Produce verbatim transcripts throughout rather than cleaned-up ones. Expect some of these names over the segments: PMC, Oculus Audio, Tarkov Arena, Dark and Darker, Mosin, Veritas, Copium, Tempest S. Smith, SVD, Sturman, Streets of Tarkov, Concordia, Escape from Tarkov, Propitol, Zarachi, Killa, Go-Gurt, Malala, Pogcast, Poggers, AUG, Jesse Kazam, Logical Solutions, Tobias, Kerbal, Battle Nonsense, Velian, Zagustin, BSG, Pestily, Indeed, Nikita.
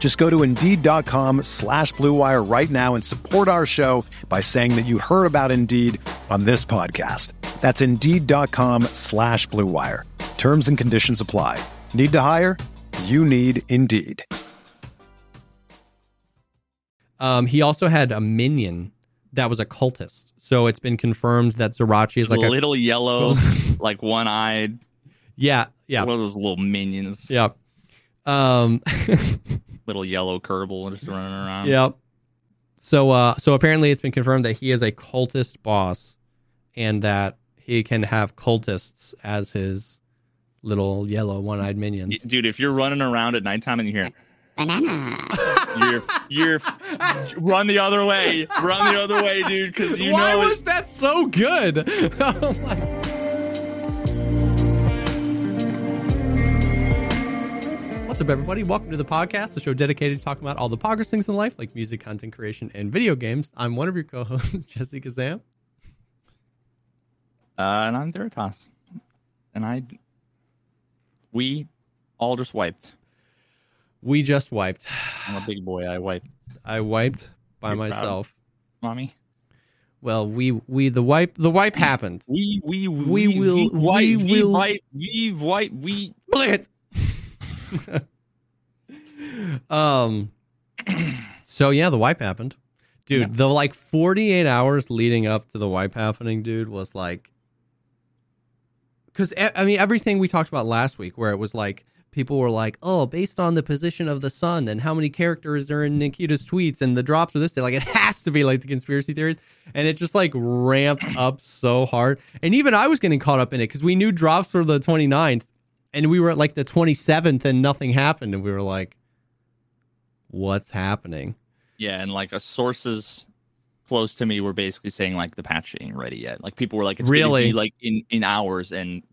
Just go to Indeed.com slash Blue Wire right now and support our show by saying that you heard about Indeed on this podcast. That's Indeed.com slash Blue Wire. Terms and conditions apply. Need to hire? You need Indeed. Um, he also had a minion that was a cultist. So it's been confirmed that Zarachi is like little a... little yellow, like one-eyed. Yeah, yeah. One of those little minions. Yeah. Um... little yellow Kerbal just running around. Yep. So uh, so apparently it's been confirmed that he is a cultist boss and that he can have cultists as his little yellow one-eyed minions. Dude, if you're running around at nighttime and you hear banana, you're, you're run the other way. Run the other way, dude, because you Why know Why was it- that so good? Oh my God. What's up, everybody? Welcome to the podcast, a show dedicated to talking about all the poggers things in life, like music, content creation, and video games. I'm one of your co-hosts, Jesse Kazam. Uh, and I'm Veritas. And I... We all just wiped. We just wiped. I'm a big boy. I wiped. I wiped by You're myself. Proud, mommy? Well, we we the wipe the wipe happened. We we we, we will we, we, we will wipe we wipe we blit. um so yeah, the wipe happened, dude. Yeah. The like forty-eight hours leading up to the wipe happening, dude, was like, because I mean everything we talked about last week where it was like people were like, oh, based on the position of the sun and how many characters are in Nikita's tweets and the drops of this day, like it has to be like the conspiracy theories. And it just like ramped up so hard, and even I was getting caught up in it because we knew drops were the twenty-ninth. And we were at like the twenty-seventh and nothing happened. And we were like, what's happening? Yeah. And like a sources close to me were basically saying like the patch ain't ready yet. Like people were like, it's really like in, in hours. And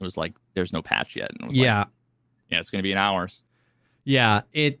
it was like, there's no patch yet. And it was yeah. Like, yeah. It's going to be in hours. Yeah. It,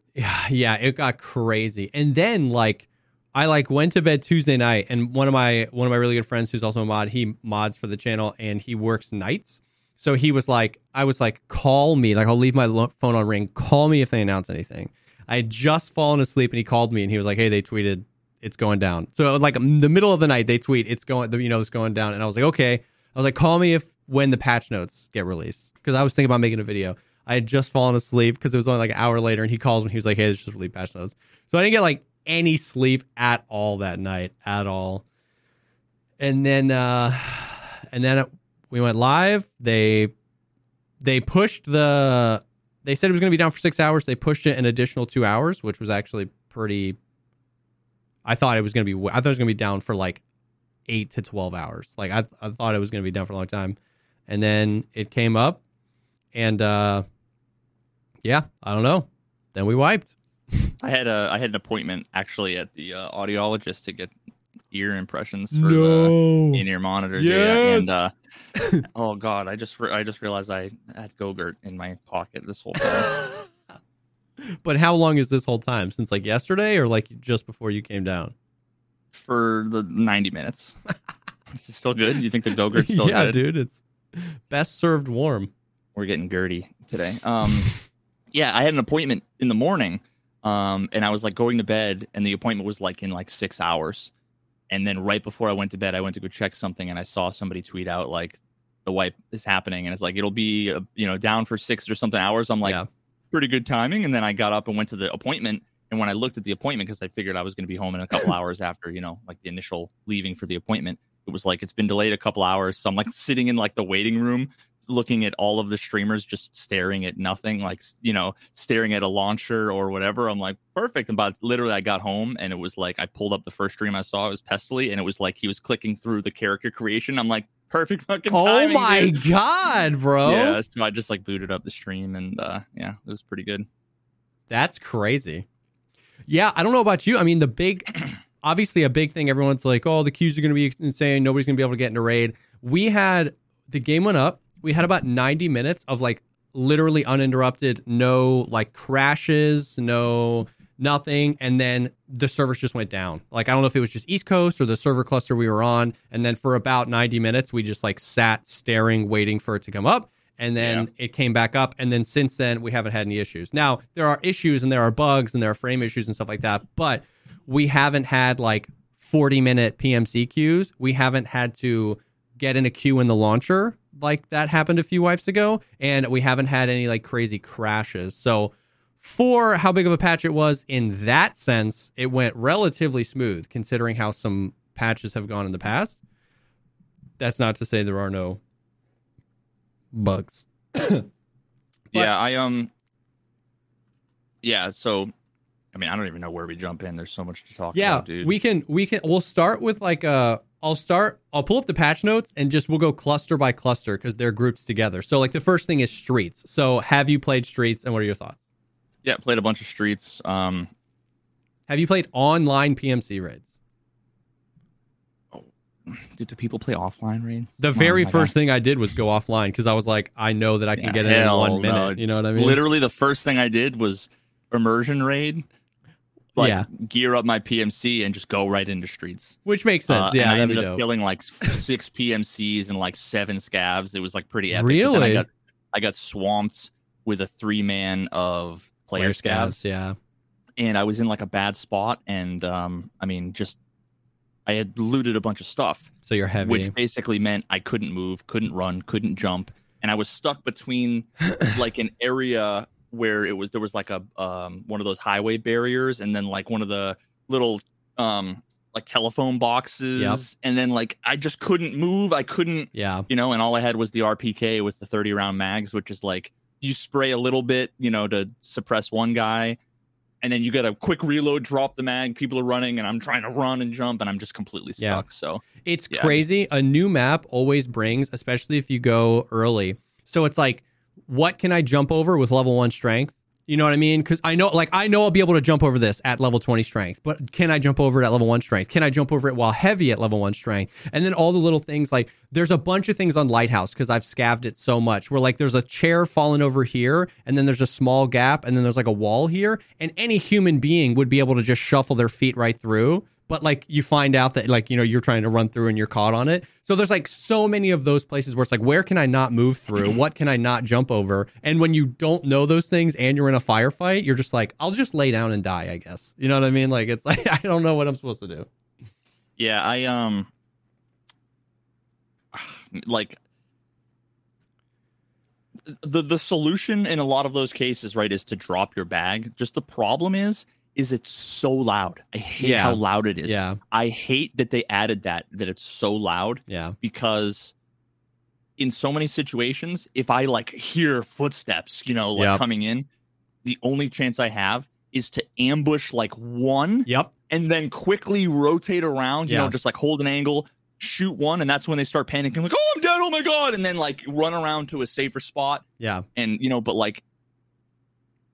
yeah, it got crazy. And then like, I like went to bed Tuesday night, and one of my, one of my really good friends who's also a mod, he mods for the channel and he works nights. So he was like, I was like, call me. Like, I'll leave my phone on ring. Call me if they announce anything. I had just fallen asleep and he called me and he was like, hey, they tweeted, it's going down. So it was like the middle of the night, they tweet, it's going, you know, it's going down. And I was like, okay. I was like, call me if when the patch notes get released. Because I was thinking about making a video. I had just fallen asleep because it was only like an hour later, and he calls me and he was like, hey, there's just released patch notes. So I didn't get like any sleep at all that night, at all. And then, uh, and then it, we went live. They they pushed the... They said it was going to be down for six hours. They pushed it an additional two hours, which was actually pretty... I thought it was going to be... I thought it was going to be down for like eight to twelve hours. Like, I I thought it was going to be down for a long time. And then it came up. And, uh, yeah, I don't know. Then we wiped. I had a I had an appointment, actually, at the uh, audiologist to get... ear impressions for no. the in-ear monitor. Yes. Yeah. And uh oh god, I just re- I just realized I had Go-Gurt in my pocket this whole time. But how long is this whole time? Since like yesterday, or like just before you came down? For the ninety minutes. This is still good. You think the Go-Gurt's still yeah, good? Yeah, dude, it's best served warm. We're getting Gertie today. Um yeah, I had an appointment in the morning. Um and I was like going to bed, and the appointment was like in like six hours. And then right before I went to bed, I went to go check something, and I saw somebody tweet out like the wipe is happening, and it's like it'll be uh, you know down for six or something hours. I'm like, yeah. Pretty good timing. And then I got up and went to the appointment. And when I looked at the appointment, because I figured I was going to be home in a couple hours after you know like the initial leaving for the appointment, It was like, it's been delayed a couple hours. So I'm like sitting in like the waiting room, looking at all of the streamers, just staring at nothing, like, you know, staring at a launcher or whatever. I'm like, perfect. And about literally I got home and it was like, I pulled up the first stream I saw, it was Pestily. And it was like, he was clicking through the character creation. I'm like, perfect fucking timing. Oh my dude. God, bro. Yeah. So I just like booted up the stream and uh, yeah, it was pretty good. That's crazy. Yeah. I don't know about you. I mean, the big, obviously a big thing. Everyone's like, oh, the queues are going to be insane. Nobody's going to be able to get in a raid. We had, the game went up. We had about ninety minutes of like literally uninterrupted, no like crashes, no nothing. And then the servers just went down. Like, I don't know if it was just East Coast or the server cluster we were on. And then for about ninety minutes, we just like sat staring, waiting for it to come up. And then yeah. it came back up. And then since then, we haven't had any issues. Now, there are issues and there are bugs and there are frame issues and stuff like that. But we haven't had like forty minute P M C queues. We haven't had to get in a queue in the launcher. Like that happened a few wipes ago, and we haven't had any like crazy crashes. So for how big of a patch it was in that sense, it went relatively smooth considering how some patches have gone in the past. That's not to say there are no bugs. but, yeah, I um yeah, so I mean, I don't even know where we jump in. There's so much to talk yeah, about, dude. Yeah, we can we can we'll start with like a I'll start, I'll pull up the patch notes and just, we'll go cluster by cluster because they're grouped together. So like the first thing is Streets. So have you played Streets and what are your thoughts? Yeah, played a bunch of Streets. Um, have you played online P M C raids? Oh, dude, do people play offline raids? The very oh, first God. thing I did was go offline because I was like, I know that I can yeah, get it in one minute. No. You know what I mean? Literally the first thing I did was immersion raid. Like, yeah. gear up my P M C and just go right into Streets. Which makes sense. Uh, yeah, I ended up dope. killing like six P M Cs and like seven scavs. It was like pretty epic. Really? I got, I got swamped with a three man of player, player scavs, scavs. Yeah. And I was in like a bad spot. And um, I mean, just I had looted a bunch of stuff. So you're heavy. Which basically meant I couldn't move, couldn't run, couldn't jump. And I was stuck between like an area where it was there was like a um one of those highway barriers and then like one of the little um like telephone boxes yep. and then like I just couldn't move I couldn't yeah you know and all I had was the R P K with the thirty round mags, which is like you spray a little bit, you know, to suppress one guy and then you get a quick reload, drop the mag, people are running and I'm trying to run and jump and I'm just completely stuck. yeah. So it's yeah. crazy. A new map always brings, especially if you go early, so it's like, what can I jump over with level one strength? You know what I mean? Because I know, like, I know I'll be able to jump over this at level twenty strength, but can I jump over it at level one strength? Can I jump over it while heavy at level one strength? And then all the little things, like, there's a bunch of things on Lighthouse because I've scavved it so much where, like, there's a chair fallen over here, and then there's a small gap, and then there's, like, a wall here, and any human being would be able to just shuffle their feet right through. But, like, you find out that, like, you know, you're trying to run through and you're caught on it. So there's, like, so many of those places where it's like, where can I not move through? What can I not jump over? And when you don't know those things and you're in a firefight, you're just like, I'll just lay down and die, I guess. You know what I mean? Like, it's like, I don't know what I'm supposed to do. Yeah, I, um, like, the the solution in a lot of those cases, right, is to drop your bag. Just the problem is, is it's so loud. I hate yeah. how loud it is. Yeah. I hate that they added that, that it's so loud. Yeah. Because in so many situations, if I like hear footsteps, you know, like yep. coming in, the only chance I have is to ambush like one yep. and then quickly rotate around, you yeah. know, just like hold an angle, shoot one. And that's when they start panicking, like, oh, I'm dead. Oh my God. And then like run around to a safer spot. Yeah. And, you know, but like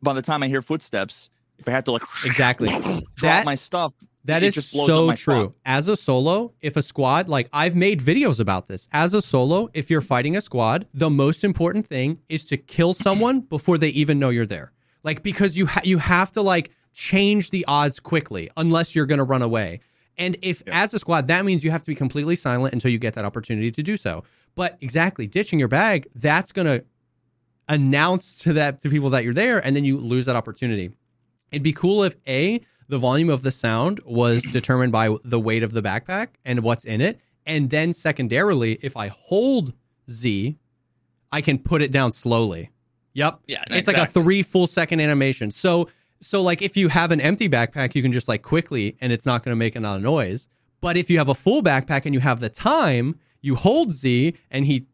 by the time I hear footsteps, if I have to like exactly drop that, my stuff, that is just blows so up my true. Spot. As a solo, if a squad, like I've made videos about this, as a solo, if you're fighting a squad, the most important thing is to kill someone before they even know you're there. Like because you ha- you have to like change the odds quickly unless you're gonna run away. And if yeah. as a squad, that means you have to be completely silent until you get that opportunity to do so. But exactly, ditching your bag, that's gonna announce to that to people that you're there, and then you lose that opportunity. It'd be cool if, A, the volume of the sound was determined by the weight of the backpack and what's in it. And then secondarily, if I hold Z, I can put it down slowly. Yep. Yeah, it's exactly. like a three full second animation. So, so like if you have an empty backpack, you can just like quickly and it's not going to make a lot of noise. But if you have a full backpack and you have the time, you hold Z and he,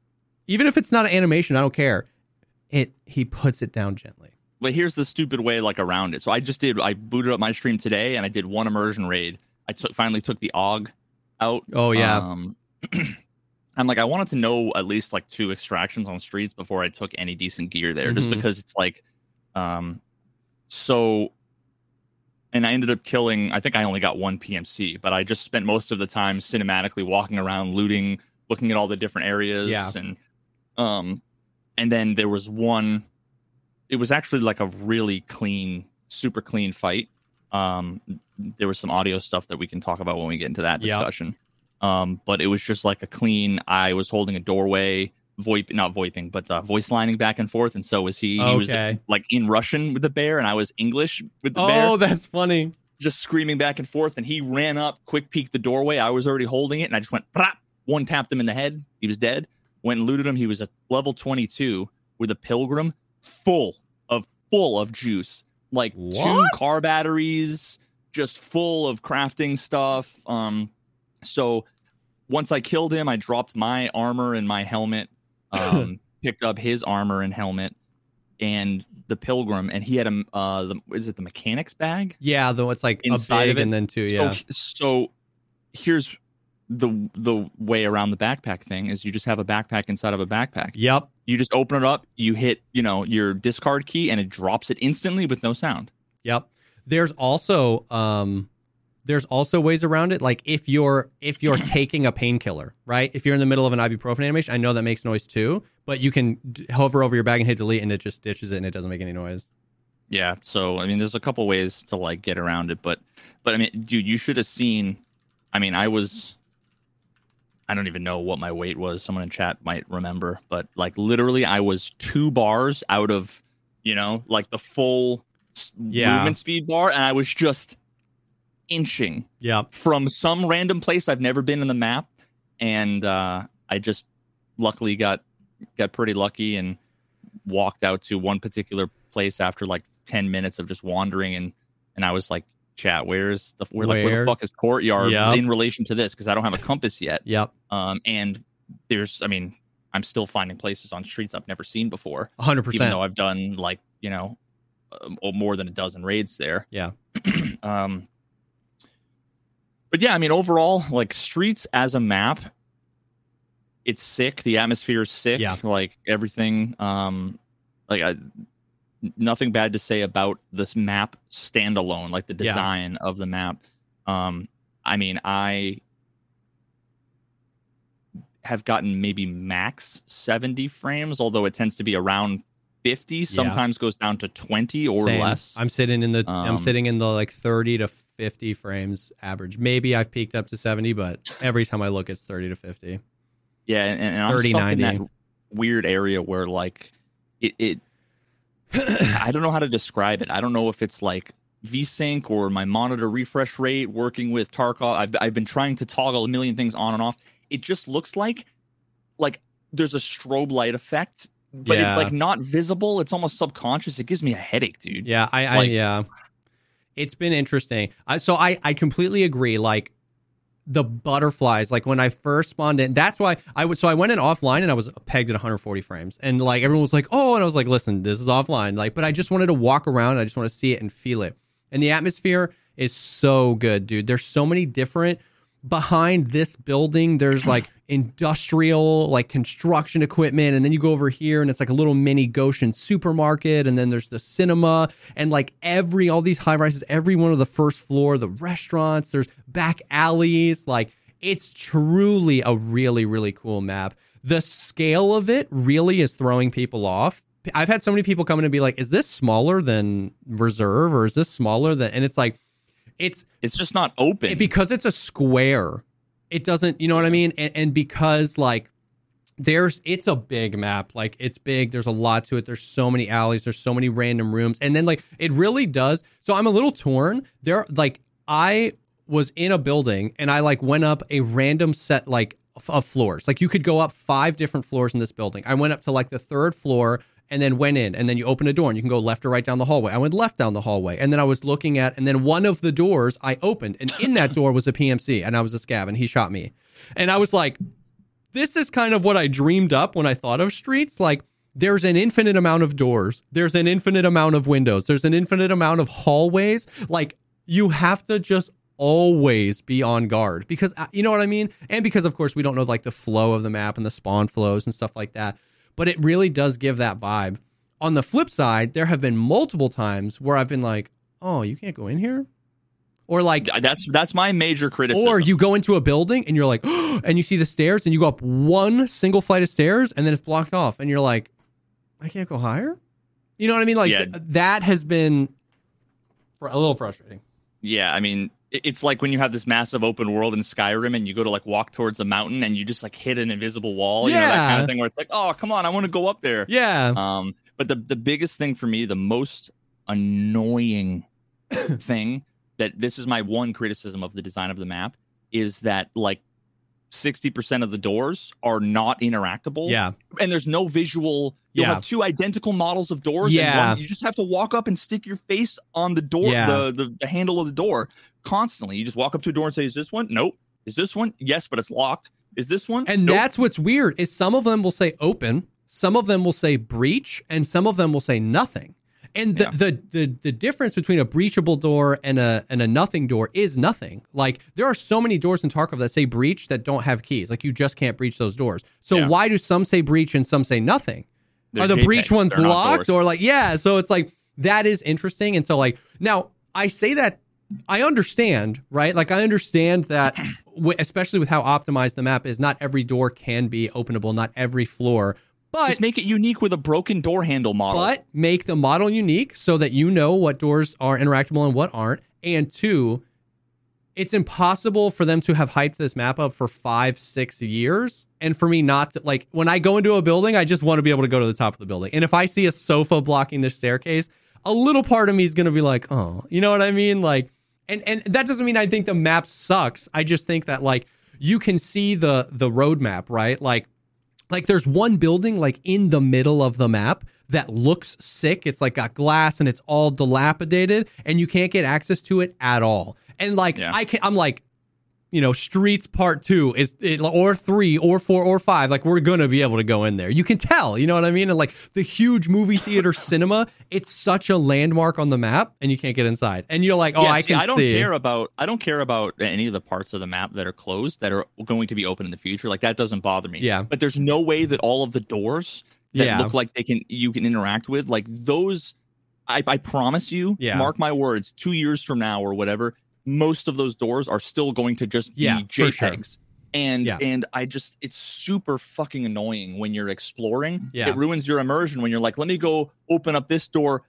even if it's not an animation, I don't care. It he puts it down gently. But here's the stupid way like around it. So I just did, I booted up my stream today and I did one immersion raid. I took finally took the A U G out. Oh yeah. Um, I'm like, I wanted to know at least like two extractions on Streets before I took any decent gear there, mm-hmm. just because it's like, um, so, and I ended up killing, I think I only got one P M C, but I just spent most of the time cinematically walking around, looting, looking at all the different areas. Yeah. And, um, and then there was one, it was actually like a really clean, super clean fight. Um, there was some audio stuff that we can talk about when we get into that discussion. Yep. Um, but it was just like a clean, I was holding a doorway, voip, not voiping, but uh, voice lining back and forth. And so was he. Okay. He was like in Russian with the bear and I was English with the oh, bear. Oh, that's funny. Just screaming back and forth. And he ran up, quick peeked the doorway. I was already holding it. And I just went, Prop! One tapped him in the head. He was dead. Went and looted him. He was a level twenty-two with a pilgrim full of full of juice. Like what? Two car batteries, just full of crafting stuff. Um, So once I killed him, I dropped my armor and my helmet, um, picked up his armor and helmet and the pilgrim. And he had a, uh, the, is it the mechanics bag? Yeah, though it's like inside a bag of it. And then two, yeah. So, so here's the the way around the backpack thing is you just have a backpack inside of a backpack. Yep. You just open it up, you hit, you know, your discard key and it drops it instantly with no sound. Yep. There's also... Um... There's also ways around it. Like if you're if you're taking a painkiller, right? If you're in the middle of an ibuprofen animation, I know that makes noise too, but you can d- hover over your bag and hit delete and it just ditches it and it doesn't make any noise. Yeah. So, I mean, there's a couple ways to like get around it, but, but I mean, dude, you should have seen, I mean, I was, I don't even know what my weight was. Someone in chat might remember, but like literally I was two bars out of, you know, like the full yeah. movement speed bar. And I was just inching yeah from some random place I've never been in the map, and uh I just luckily got got pretty lucky and walked out to one particular place after like ten minutes of just wandering, and and I was like, chat, where's the where, like, where the fuck is courtyard yep. in relation to this, because I don't have a compass yet. Yep. Um and there's I mean I'm still finding places on Streets I've never seen before, one hundred percent, even though I've done like, you know, uh, more than a dozen raids there. Yeah. um But yeah, I mean, overall, like Streets as a map, it's sick. The atmosphere is sick. Yeah. Like everything, um, like I, nothing bad to say about this map standalone. Like the design yeah. of the map. Um, I mean, I have gotten maybe max seventy frames, although it tends to be around fifty. Sometimes yeah. goes down to twenty or Same. Less. I'm sitting in the. Um, I'm sitting in the like thirty to fifty frames average. Maybe I've peaked up to seventy, but every time I look, it's thirty to fifty. Yeah, and, and I'm thirty, stuck ninety. In that weird area where like it, it I don't know how to describe it. I don't know if it's like VSync or my monitor refresh rate working with Tarkov. I've I've been trying to toggle a million things on and off. It just looks like like there's a strobe light effect, but yeah. it's like not visible. It's almost subconscious. It gives me a headache, dude. Yeah, I, I like, yeah. It's been interesting. Uh, so I, I completely agree. Like the butterflies, like when I first spawned in, that's why I would. So I went in offline and I was pegged at one hundred forty frames, and like everyone was like, "Oh," and I was like, "Listen, this is offline." Like, but I just wanted to walk around. And I just want to see it and feel it. And the atmosphere is so good, dude. There's so many different behind this building. There's like industrial, like construction equipment, and then you go over here and it's like a little mini Goshen supermarket, and then there's the cinema, and like every all these high rises, every one of the first floor, the restaurants, there's back alleys. Like it's truly a really, really cool map. The scale of it really is throwing people off. I've had so many people come in and be like, is this smaller than Reserve, or is this smaller than, and it's like it's it's just not open. It, because it's a square. It doesn't, you know what I mean? And, and because like there's, it's a big map, like it's big. There's a lot to it. There's so many alleys. There's so many random rooms. And then like, it really does. So I'm a little torn there. Like I was in a building and I like went up a random set, like of floors. Like, you could go up five different floors in this building. I went up to like the third floor and then went in, and then you open a door and you can go left or right down the hallway. I went left down the hallway, and then I was looking at, and then one of the doors I opened, and in that door was a P M C, and I was a scav, and he shot me. And I was like, this is kind of what I dreamed up when I thought of Streets. Like, there's an infinite amount of doors. There's an infinite amount of windows. There's an infinite amount of hallways. Like, you have to just always be on guard, because, you know what I mean? And because, of course, we don't know like the flow of the map and the spawn flows and stuff like that. But it really does give that vibe. On the flip side, there have been multiple times where I've been like, oh, you can't go in here? Or like... That's that's my major criticism. Or you go into a building and you're like, oh, and you see the stairs and you go up one single flight of stairs and then it's blocked off. And you're like, I can't go higher? You know what I mean? Like, yeah. th- that has been fr- a little frustrating. Yeah, I mean... It's like when you have this massive open world in Skyrim and you go to like walk towards a mountain and you just like hit an invisible wall, yeah. you know, that kind of thing where it's like, oh, come on, I want to go up there. Yeah. Um, but the, the biggest thing for me, the most annoying thing, that this is my one criticism of the design of the map, is that like sixty percent of the doors are not interactable. Yeah. And there's no visual. You'll yeah. have two identical models of doors. Yeah. And one, you just have to walk up and stick your face on the door, yeah. the, the, the handle of the door constantly. You just walk up to a door and say, is this one? Nope. Is this one? Yes, but it's locked. Is this one? And nope. That's what's weird is some of them will say open. Some of them will say breach. And some of them will say nothing. And the, yeah. the, the, the difference between a breachable door and a and a nothing door is nothing. Like, there are so many doors in Tarkov that say breach that don't have keys. Like, you just can't breach those doors. So yeah. why do some say breach and some say nothing? They're are the J-Tex. Breach ones They're locked or like, yeah. So it's like, that is interesting. And so like, now I say that I understand, right? Like, I understand that, especially with how optimized the map is, not every door can be openable, not every floor. But, just make it unique with a broken door handle model. But make the model unique so that you know what doors are interactable and what aren't. And two, it's impossible for them to have hyped this map up for five, six years. And for me not to, like, when I go into a building, I just want to be able to go to the top of the building. And if I see a sofa blocking the staircase, a little part of me is going to be like, oh, you know what I mean? Like, and, and that doesn't mean I think the map sucks. I just think that, like, you can see the, the roadmap, right? Like, Like, there's one building, like, in the middle of the map that looks sick. It's, like, got glass, and it's all dilapidated, and you can't get access to it at all. And, like, yeah. I can, I'm, like, you know, Streets Part two is it, or three or four or five. Like, we're going to be able to go in there. You can tell. You know what I mean? And, like, the huge movie theater cinema, it's such a landmark on the map, and you can't get inside. And you're like, oh, yeah, I see, can I don't see. Care about, I don't care about any of the parts of the map that are closed that are going to be open in the future. Like, that doesn't bother me. Yeah. But there's no way that all of the doors that yeah. look like they can you can interact with, like, those, I, I promise you, yeah. mark my words, two years from now or whatever, most of those doors are still going to just be yeah, J pegs. Sure. And yeah. and I just, it's super fucking annoying when you're exploring. Yeah. It ruins your immersion when you're like, let me go open up this door.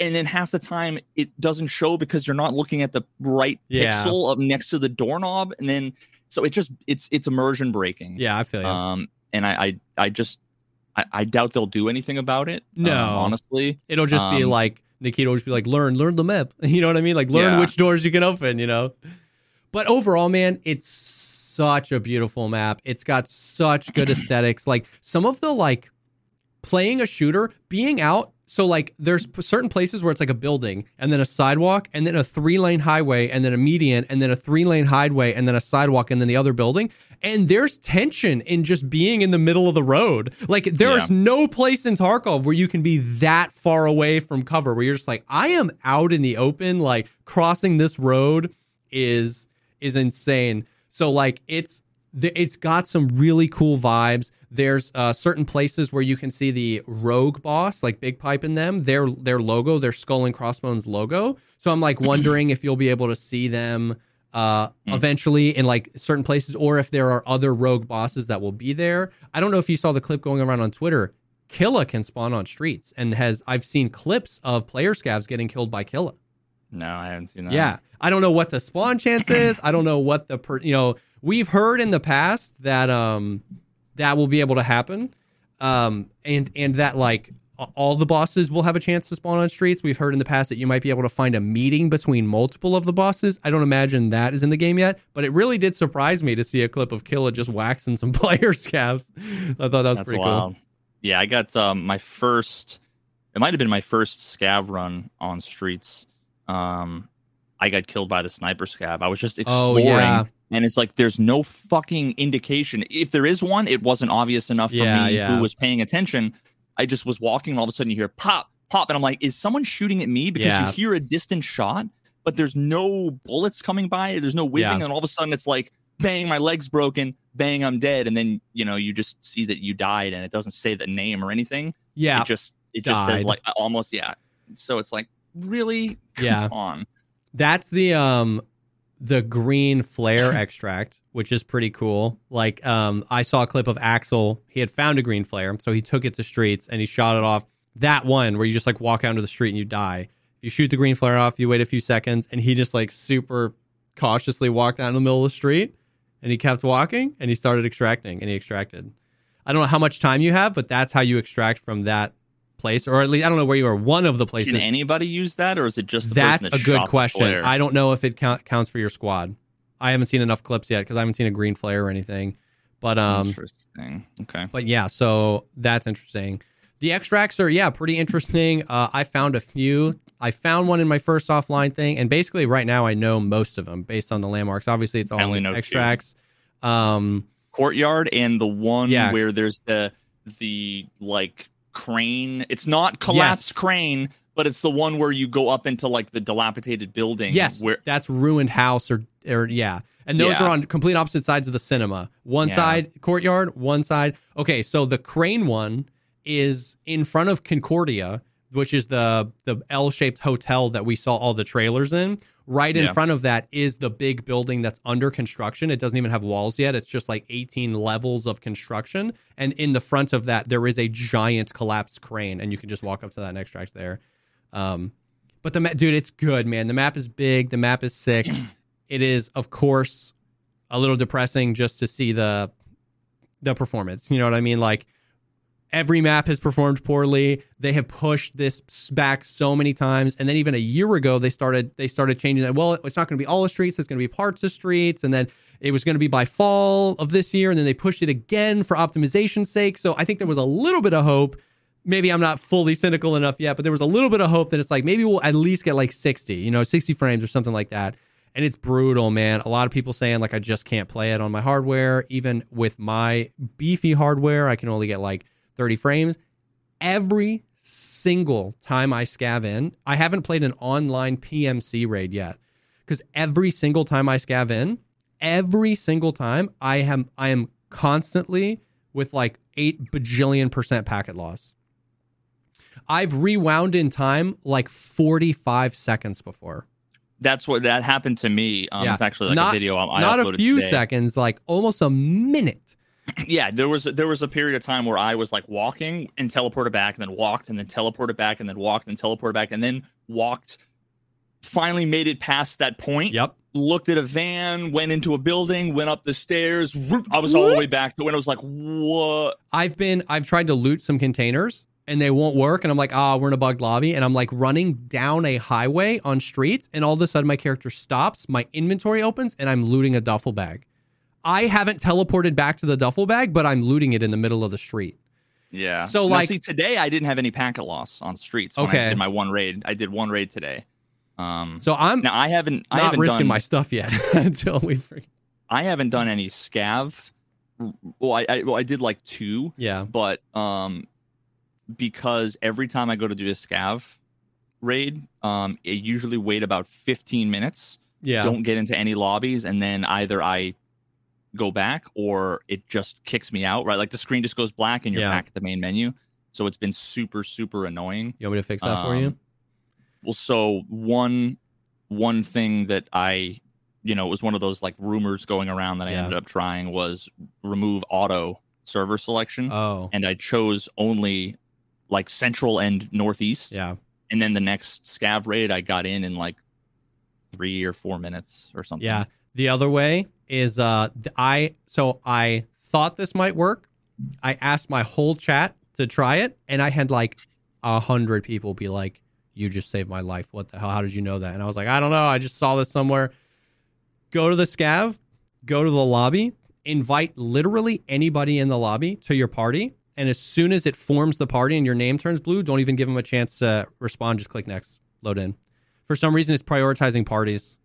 And then half the time it doesn't show because you're not looking at the right yeah. pixel up next to the doorknob. And then, so it just, it's it's immersion breaking. Yeah, I feel you. Um, and I, I, I just, I, I doubt they'll do anything about it. No. Um, honestly. It'll just um, be like, Nikita will just be like, learn, learn the map. You know what I mean? Like, learn yeah. which doors you can open, you know? But overall, man, it's such a beautiful map. It's got such good aesthetics. Like, some of the, like, playing a shooter, being out. So, like, there's certain places where it's, like, a building and then a sidewalk and then a three-lane highway and then a median and then a three-lane highway and then a sidewalk and then the other building. And there's tension in just being in the middle of the road. Like, there yeah. is no place in Tarkov where you can be that far away from cover, where you're just like, I am out in the open. Like, crossing this road is is insane. So, like, it's it's got some really cool vibes. There's uh, certain places where you can see the rogue boss, like Big Pipe and them, their their logo, their Skull and Crossbones logo. So I'm, like, wondering if you'll be able to see them uh eventually in, like, certain places, or if there are other rogue bosses that will be there. I don't know if you saw the clip going around on Twitter. Killa can spawn on Streets, and has I've seen clips of player scavs getting killed by Killa. No, I haven't seen that. Yeah, I don't know what the spawn chance is. I don't know what the per, you know, we've heard in the past that um that will be able to happen, um and and that, like, all the bosses will have a chance to spawn on streets. We've heard in the past that you might be able to find a meeting between multiple of the bosses. I don't imagine that is in the game yet, but it really did surprise me to see a clip of Killa just waxing some player scabs. I thought that was That's pretty wild. Cool. Yeah, I got um, my first, it might have been my first scav run on streets. Um, I got killed by the sniper scab. I was just exploring. Oh, yeah. And it's like, there's no fucking indication. If there is one, it wasn't obvious enough for yeah, me yeah. who was paying attention. I just was walking, and all of a sudden you hear pop, pop. And I'm like, is someone shooting at me? Because yeah. you hear a distant shot, but there's no bullets coming by. There's no whizzing. Yeah. And all of a sudden it's like, bang, my leg's broken. Bang, I'm dead. And then, you know, you just see that you died, and it doesn't say the name or anything. Yeah. It just, it just died. Says like almost, yeah. So it's like, really? Come yeah. on. That's the, um, the green flare extract, which is pretty cool. Like, um, I saw a clip of Axel. He had found a green flare, so he took it to streets and he shot it off. That one where you just like walk out into the street and you die. If you shoot the green flare off, you wait a few seconds, and he just like super cautiously walked out in the middle of the street, and he kept walking, and he started extracting, and he extracted. I don't know how much time you have, but that's how you extract from that place, or at least I don't know where you are. One of the places. Can anybody use that, or is it just the that's person that a good question flare? I don't know if it count, counts for your squad. I haven't seen enough clips yet because I haven't seen a green flare or anything, but um interesting. Okay, but yeah, so that's interesting. The extracts are yeah pretty interesting. uh I found a few. I found one in my first offline thing, and basically right now I know most of them based on the landmarks. Obviously it's all in extracts. Two. um Courtyard and the one yeah. where there's the the like crane. It's not collapsed yes. crane, but it's the one where you go up into like the dilapidated building. Yes, where that's ruined house or or yeah. And those yeah. are on complete opposite sides of the cinema. One yeah. side courtyard, one side. Okay, so the crane one is in front of Concordia, which is the the L-shaped hotel that we saw all the trailers in. Right in yeah. front of that is the big building that's under construction. It doesn't even have walls yet. It's just like eighteen levels of construction. And in the front of that, there is a giant collapsed crane, and you can just walk up to that and extract there. Um, but the map, dude, it's good, man. The map is big. The map is sick. It is, of course, a little depressing just to see the the performance. You know what I mean? Like, every map has performed poorly. They have pushed this back so many times. And then even a year ago, they started they started changing that. Well, it's not going to be all the streets. It's going to be parts of streets. And then it was going to be by fall of this year. And then they pushed it again for optimization's sake. So I think there was a little bit of hope. Maybe I'm not fully cynical enough yet, but there was a little bit of hope that it's like, maybe we'll at least get like sixty, you know, sixty frames or something like that. And it's brutal, man. A lot of people saying like, I just can't play it on my hardware. Even with my beefy hardware, I can only get like thirty frames. Every single time I scav in, I haven't played an online P M C raid yet, because every single time I scav in, every single time I am, I am constantly with like eight bajillion percent packet loss. I've rewound in time like forty-five seconds before. That's what that happened to me. Um, yeah. It's actually like not, a video. I not a few today. Seconds, like almost a minute. Yeah, there was there was a period of time where I was like walking and teleported back, and then walked and then teleported back, and then walked and teleported back, and then walked. Finally made it past that point. Yep. Looked at a van, went into a building, went up the stairs. Whoop, I was what? all the way back to when I was like, what? I've been I've tried to loot some containers and they won't work, and I'm like, ah, oh, we're in a bugged lobby, and I'm like running down a highway on streets, and all of a sudden my character stops, my inventory opens, and I'm looting a duffel bag. I haven't teleported back to the duffel bag, but I'm looting it in the middle of the street. Yeah. So like, now, see, today I didn't have any packet loss on streets. When okay. I did my one raid. I did one raid today. Um, so I'm now I haven't not I haven't risking done, my stuff yet until we. I haven't done any scav. Well, I, I well I did like two. Yeah. But um, because every time I go to do a scav raid, um, I usually wait about fifteen minutes. Yeah. Don't get into any lobbies, and then either I go back or it just kicks me out, right? Like the screen just goes black and you're yeah. back at the main menu. So it's been super, super annoying. You want me to fix that um, for you? Well, so one one thing that I, you know, it was one of those like rumors going around that I yeah. ended up trying was remove auto server selection. Oh. And I chose only like central and northeast. Yeah. And then the next scav raid, I got in in like three or four minutes or something. Yeah. The other way is uh I so I thought this might work. I asked my whole chat to try it, and I had like a hundred people be like, you just saved my life. What the hell? How did you know that? And I was like, I don't know. I just saw this somewhere. Go to the scav, go to the lobby, invite literally anybody in the lobby to your party. And as soon as it forms the party and your name turns blue, don't even give them a chance to respond. Just click next, load in. For some reason, it's prioritizing parties.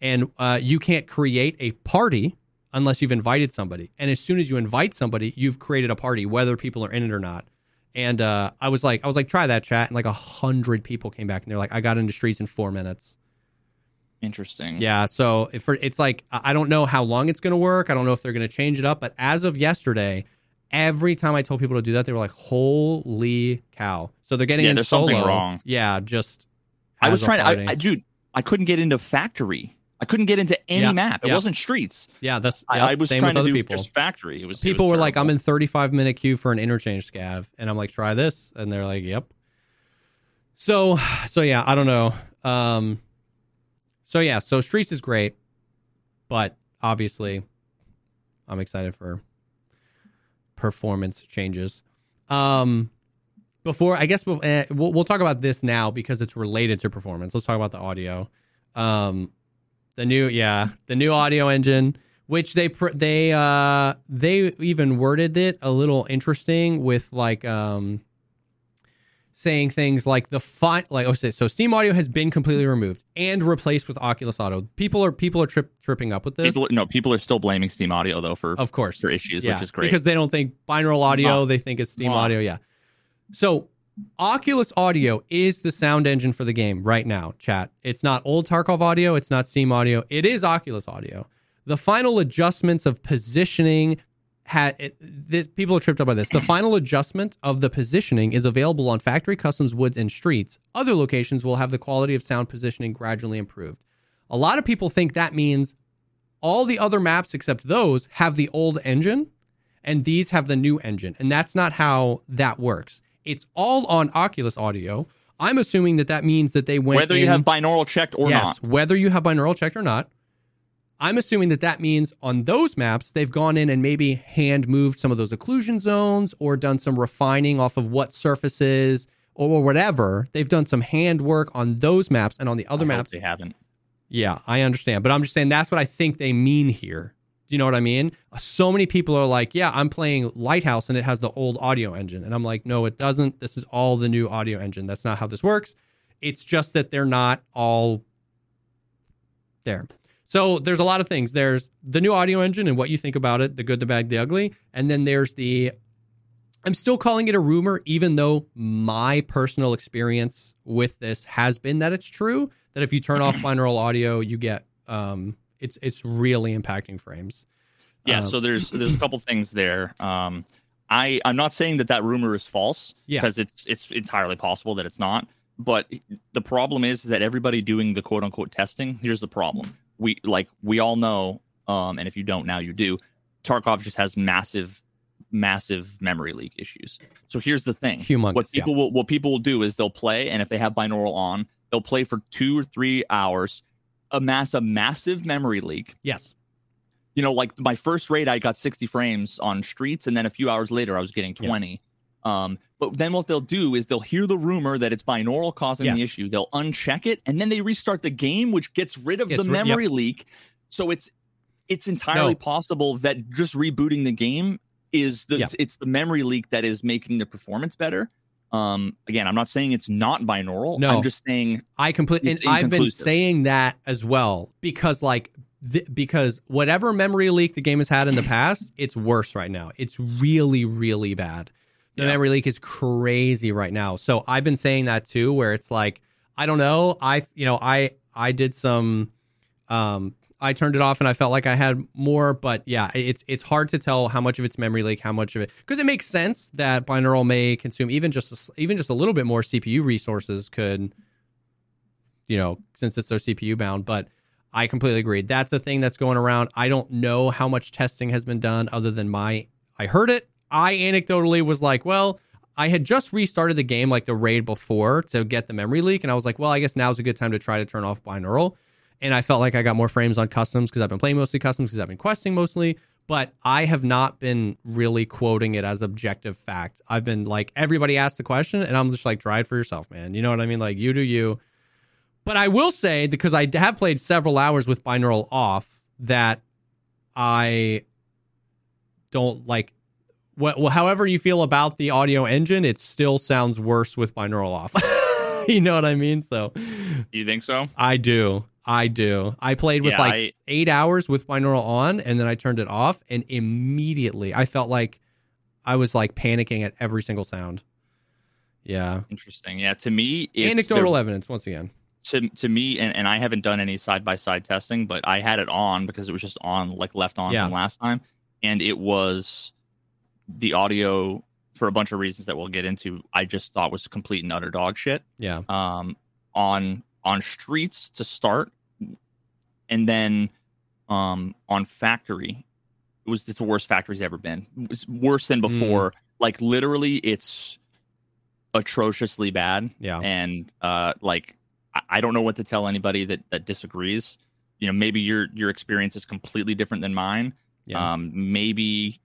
And uh, you can't create a party unless you've invited somebody. And as soon as you invite somebody, you've created a party, whether people are in it or not. And uh, I was like, I was like, try that, chat. And like a hundred people came back and they're like, I got into Streets in four minutes. Interesting. Yeah. So if, it's like, I don't know how long it's going to work. I don't know if they're going to change it up. But as of yesterday, every time I told people to do that, they were like, holy cow. So they're getting yeah, in there's solo. Something wrong. Yeah. Just. I was trying to, I, I, dude, I couldn't get into Factory. I couldn't get into any yeah, map. It yeah. wasn't Streets. Yeah, that's yep, I, I was same trying with to other do people. Just Factory. It was people it was were terrible. Like, I'm in thirty-five minute queue for an interchange scav, and I'm like, try this, and they're like, yep. So, so yeah, I don't know. Um, so yeah, so Streets is great, but obviously, I'm excited for performance changes. Um, before I guess we'll, eh, we'll we'll talk about this now because it's related to performance. Let's talk about the audio. Um. The new, yeah, the new audio engine, which they they uh, they even worded it a little interesting with like um, saying things like the font, like oh, so Steam Audio has been completely removed and replaced with Oculus Audio. People are people are trip, tripping up with this. People, no, people are still blaming Steam Audio though for of course for issues, yeah, which is great because they don't think binaural audio, oh. they think it's Steam oh. Audio, yeah. So. Oculus Audio is the sound engine for the game right now, chat. It's not old Tarkov Audio. It's not Steam Audio. It is Oculus Audio. The final adjustments of positioning... had it, this, people are tripped up by this. The final adjustment of the positioning is available on Factory, Customs, Woods, and Streets. Other locations will have the quality of sound positioning gradually improved. A lot of people think that means all the other maps except those have the old engine, and these have the new engine. And that's not how that works. It's all on Oculus Audio. I'm assuming that that means that they went Whether in, you have binaural checked or yes, not. Yes, whether you have binaural checked or not. I'm assuming that that means on those maps, they've gone in and maybe hand-moved some of those occlusion zones or done some refining off of what surfaces or whatever. They've done some hand work on those maps and on the other I maps. Hope they haven't. Yeah, I understand. But I'm just saying that's what I think they mean here. Do you know what I mean? So many people are like, yeah, I'm playing Lighthouse and it has the old audio engine. And I'm like, no, it doesn't. This is all the new audio engine. That's not how this works. It's just that they're not all there. So there's a lot of things. There's the new audio engine and what you think about it, the good, the bad, the ugly. And then there's the, I'm still calling it a rumor, even though my personal experience with this has been that it's true, that if you turn off binaural audio, you get... um It's it's really impacting frames. Yeah, um, so there's there's a couple things there. Um, I I'm not saying that that rumor is false because yeah. it's it's entirely possible that it's not. But the problem is that everybody doing the quote unquote testing. Here's the problem: we like we all know, um, and if you don't now you do. Tarkov just has massive massive memory leak issues. So here's the thing: humongous, what people yeah. will what people will do is they'll play, and if they have binaural on, they'll play for two or three hours. Amass a massive memory leak. Yes. You know, like my first raid, I got sixty frames on Streets, and then a few hours later, I was getting twenty. Yeah. Um, but then what they'll do is they'll hear the rumor that it's binaural causing yes. the issue. They'll uncheck it, and then they restart the game, which gets rid of it's the memory re- yep. leak. So it's it's entirely no. possible that just rebooting the game is the yep. it's the memory leak that is making the performance better. Um, again, I'm not saying it's not binaural. No, I'm just saying I completely. And I've been saying that as well because, like, th- because whatever memory leak the game has had in the past, it's worse right now. It's really, really bad. The yeah. memory leak is crazy right now. So I've been saying that too, where it's like, I don't know, I, you know, I, I did some, um, I turned it off and I felt like I had more, but yeah, it's it's hard to tell how much of it's memory leak, how much of it, because it makes sense that binaural may consume even just a, even just a little bit more C P U resources could, you know, since it's so C P U bound. But I completely agree. That's a thing that's going around. I don't know how much testing has been done other than my I heard it. I anecdotally was like, well, I had just restarted the game like the raid before to get the memory leak, and I was like, well, I guess now's a good time to try to turn off binaural. And I felt like I got more frames on customs because I've been playing mostly customs because I've been questing mostly. But I have not been really quoting it as objective fact. I've been like, everybody asked the question, and I'm just like, try it for yourself, man. You know what I mean? Like, you do you. But I will say, because I have played several hours with binaural off, that I don't like, what, well, however you feel about the audio engine, it still sounds worse with binaural off. You know what I mean? So, you think so? I do. I do. I played with yeah, like I, eight hours with binaural on, and then I turned it off, and immediately I felt like I was like panicking at every single sound. Yeah. Interesting. Yeah. To me, it's anecdotal the, evidence once again. To to me, and, and I haven't done any side by side testing, but I had it on because it was just on, like left on yeah. from last time, and it was the audio for a bunch of reasons that we'll get into. I just thought was complete and utter dog shit. Yeah. Um. On on Streets to start. And then um, on Factory, it was the worst Factory's ever been. It's worse than before. Mm. Like, literally, it's atrociously bad. Yeah. And, uh, like, I-, I don't know what to tell anybody that, that disagrees. You know, maybe your your experience is completely different than mine. Yeah. Um, maybe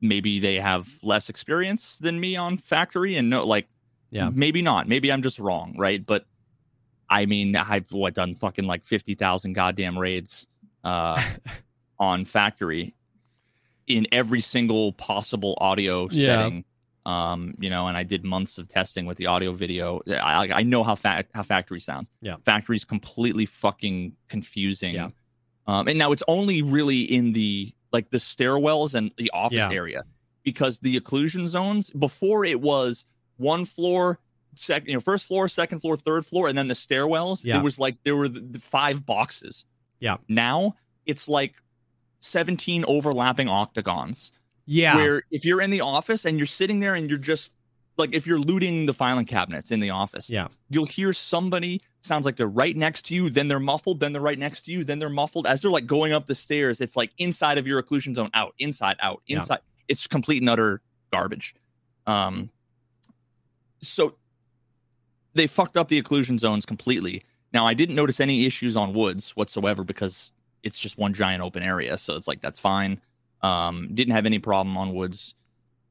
maybe they have less experience than me on Factory. And, no, like, yeah. maybe not. Maybe I'm just wrong, right? But I mean, I've what, done fucking like fifty thousand goddamn raids uh, on Factory in every single possible audio yeah. setting, um, you know, and I did months of testing with the audio video. I, I know how, fa- how Factory sounds. Yeah. Factory's completely fucking confusing. Yeah. Um, and now it's only really in the, like the stairwells and the office yeah. area, because the occlusion zones, before it was one floor, Second, you know, first floor, second floor, third floor, and then the stairwells. Yeah. It was like there were the, the five boxes. Yeah. Now it's like seventeen overlapping octagons. Yeah. Where if you're in the office and you're sitting there and you're just like, if you're looting the filing cabinets in the office, yeah, you'll hear somebody sounds like they're right next to you, then they're muffled, then they're right next to you, then they're muffled as they're like going up the stairs. It's like inside of your occlusion zone, out, inside, out, inside. Yeah. It's complete and utter garbage. Um. So. They fucked up the occlusion zones completely. Now, I didn't notice any issues on Woods whatsoever because it's just one giant open area. So it's like, that's fine. Um, didn't have any problem on Woods.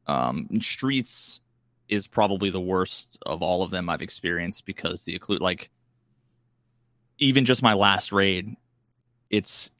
Um, Streets is probably the worst of all of them I've experienced because the occlusion, like, even just my last raid, it's,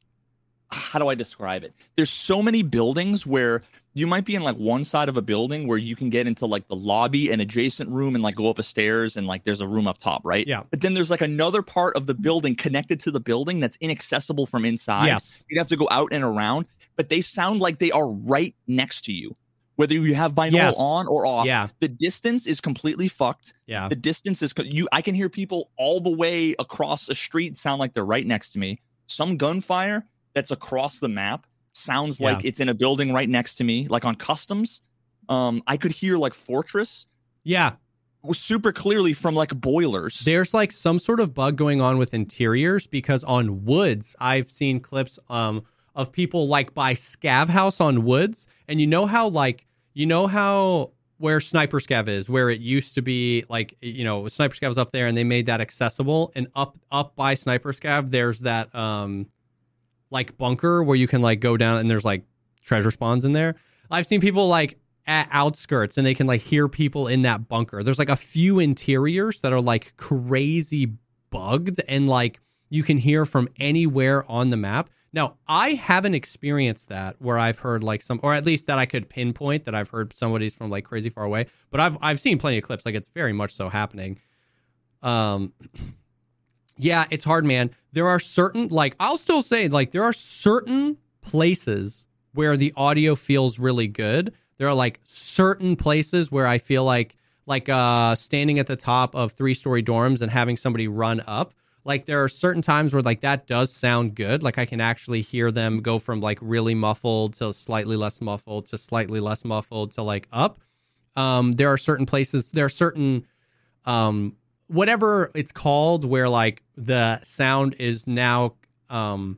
how do I describe it? There's so many buildings where you might be in like one side of a building where you can get into like the lobby and adjacent room and like go up a stairs and like there's a room up top, right? Yeah. But then there's like another part of the building connected to the building that's inaccessible from inside. Yes. You'd have to go out and around, but they sound like they are right next to you, whether you have binaural yes. on or off. Yeah. The distance is completely fucked. Yeah. The distance is you. I can hear people all the way across a street sound like they're right next to me. Some gunfire that's across the map sounds yeah. like it's in a building right next to me, like on Customs. Um, I could hear like Fortress. Yeah. Was super clearly from like boilers. There's like some sort of bug going on with interiors because on Woods, I've seen clips um, of people like by Scav House on Woods. And you know how like, you know how where Sniper Scav is, where it used to be like, you know, Sniper Scav was up there and they made that accessible, and up, up by Sniper Scav, there's that, um, like bunker where you can like go down and there's like treasure spawns in there. I've seen people like at outskirts and they can like hear people in that bunker. There's like a few interiors that are like crazy bugged and like you can hear from anywhere on the map. Now, I haven't experienced that where I've heard like some, or at least that I could pinpoint that I've heard somebody's from like crazy far away, but I've, I've seen plenty of clips. Like it's very much so happening. Um, Yeah, it's hard, man. There are certain, like, I'll still say, like, there are certain places where the audio feels really good. There are, like, certain places where I feel like, like, uh, standing at the top of three-story dorms and having somebody run up. Like, there are certain times where, like, that does sound good. Like, I can actually hear them go from, like, really muffled to slightly less muffled to slightly less muffled to, like, up. Um, there are certain places, there are certain, um... whatever it's called, where like the sound is now um,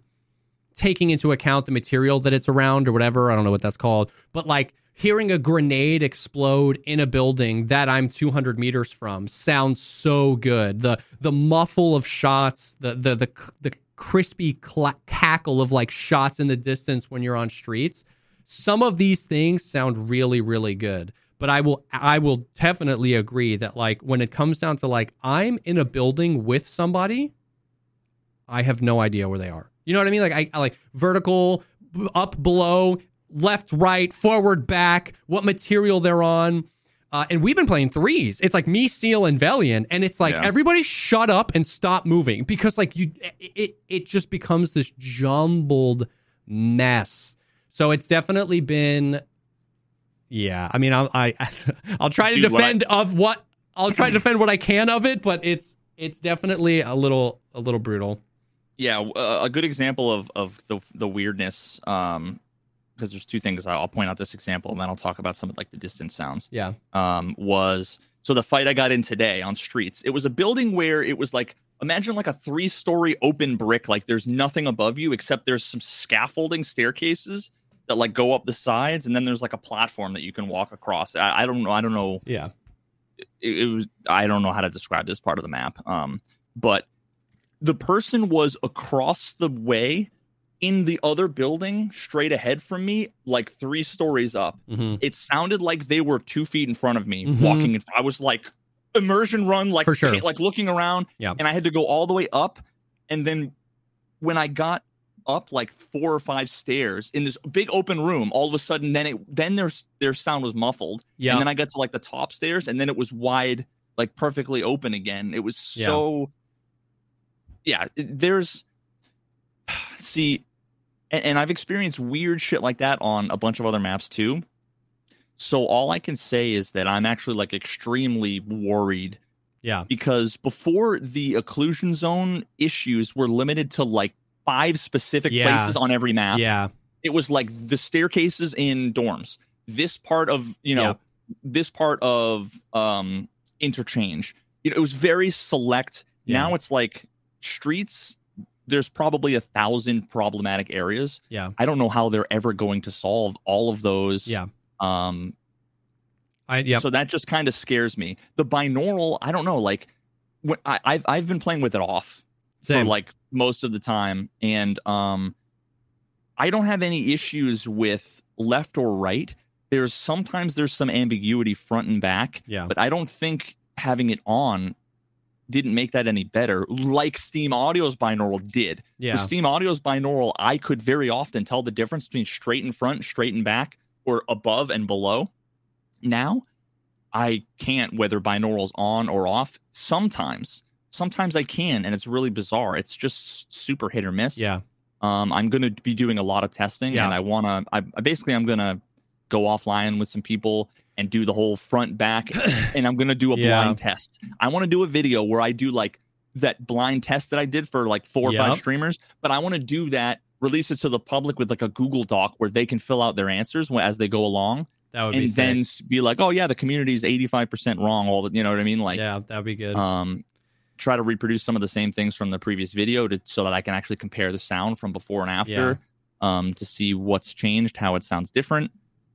taking into account the material that it's around or whatever. I don't know what that's called, but like hearing a grenade explode in a building that I'm two hundred meters from sounds so good. The the muffle of shots, the the the the crispy cla- cackle of like shots in the distance when you're on Streets. Some of these things sound really, really good. But I will I will definitely agree that like when it comes down to like I'm in a building with somebody, I have no idea where they are. You know what I mean? Like I, I like vertical, up, below, left, right, forward, back, what material they're on. Uh, and we've been playing threes. It's like me, Seal, and Velian. And it's like yeah. everybody shut up and stop moving because like you, it it just becomes this jumbled mess. So it's definitely been, yeah. I mean, I'll I, I'll try to Do defend what I- of what I'll try to defend what I can of it, but it's it's definitely a little a little brutal. Yeah, uh, a good example of of the the weirdness. Um, because there's two things I'll point out this example and then I'll talk about some of like the distant sounds. Yeah. Um, was so the fight I got in today on Streets, it was a building where it was like, imagine like a three story open brick. Like there's nothing above you except there's some scaffolding staircases that like go up the sides. And then there's like a platform that you can walk across. I, I don't know. I don't know. Yeah. It, it was, I don't know how to describe this part of the map. Um, but the person was across the way in the other building straight ahead from me, like three stories up. Mm-hmm. It sounded like they were two feet in front of me, mm-hmm. walking in front. I was like immersion run, like For sure. like looking around, yeah. and I had to go all the way up. And then when I got up like four or five stairs in this big open room, all of a sudden, then it then their their sound was muffled. Yeah. And then I got to like the top stairs, and then it was wide, like perfectly open again. It was so yeah. yeah it, there's see. And I've experienced weird shit like that on a bunch of other maps, too. So all I can say is that I'm actually, like, extremely worried. Yeah. Because before the occlusion zone issues were limited to, like, five specific yeah. places on every map. Yeah. It was, like, the staircases in dorms. This part of, you know, yeah. this part of um, interchange. You know, it was very select. Yeah. Now it's, like, Streets... There's probably a thousand problematic areas. Yeah. I don't know how they're ever going to solve all of those. Yeah. Um, I, yep. So that just kind of scares me. The binaural, I don't know. Like, when I, I've I've been playing with it off Same. for like most of the time, and um, I don't have any issues with left or right. There's sometimes there's some ambiguity front and back. Yeah. But I don't think having it on didn't make that any better, like Steam Audio's binaural did. Yeah. With Steam Audio's binaural, I could very often tell the difference between straight in front, straight in back, or above and below. Now, I can't, whether binaural's on or off. Sometimes, sometimes I can, and it's really bizarre. It's just super hit or miss. Yeah. Um, I'm going to be doing a lot of testing, yeah. and I want to... I, I basically, I'm going to go offline with some people and do the whole front back, and I'm gonna do a yeah. blind test. I want to do a video where I do like that blind test that I did for like four or yep. five streamers, but I want to do that, release it to the public with like a Google Doc where they can fill out their answers as they go along. That would and be then be like, oh yeah, the community is eighty-five percent wrong. All that, you know what I mean? Like, yeah, that'd be good. Um, try to reproduce some of the same things from the previous video to so that I can actually compare the sound from before and after, yeah. um, to see what's changed, how it sounds different.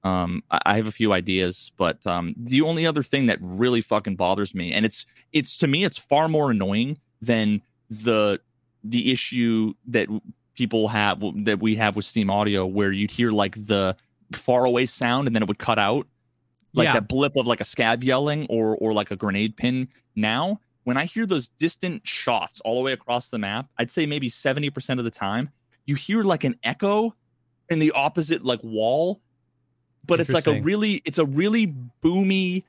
Um, I have a few ideas, but um, the only other thing that really fucking bothers me, and it's it's to me, it's far more annoying than the the issue that people have that we have with Steam Audio, where you'd hear like the far away sound and then it would cut out, like yeah. that blip of like a scab yelling or or like a grenade pin. Now, when I hear those distant shots all the way across the map, I'd say maybe seventy percent of the time you hear like an echo in the opposite like wall. But it's like a really, it's a really boomy,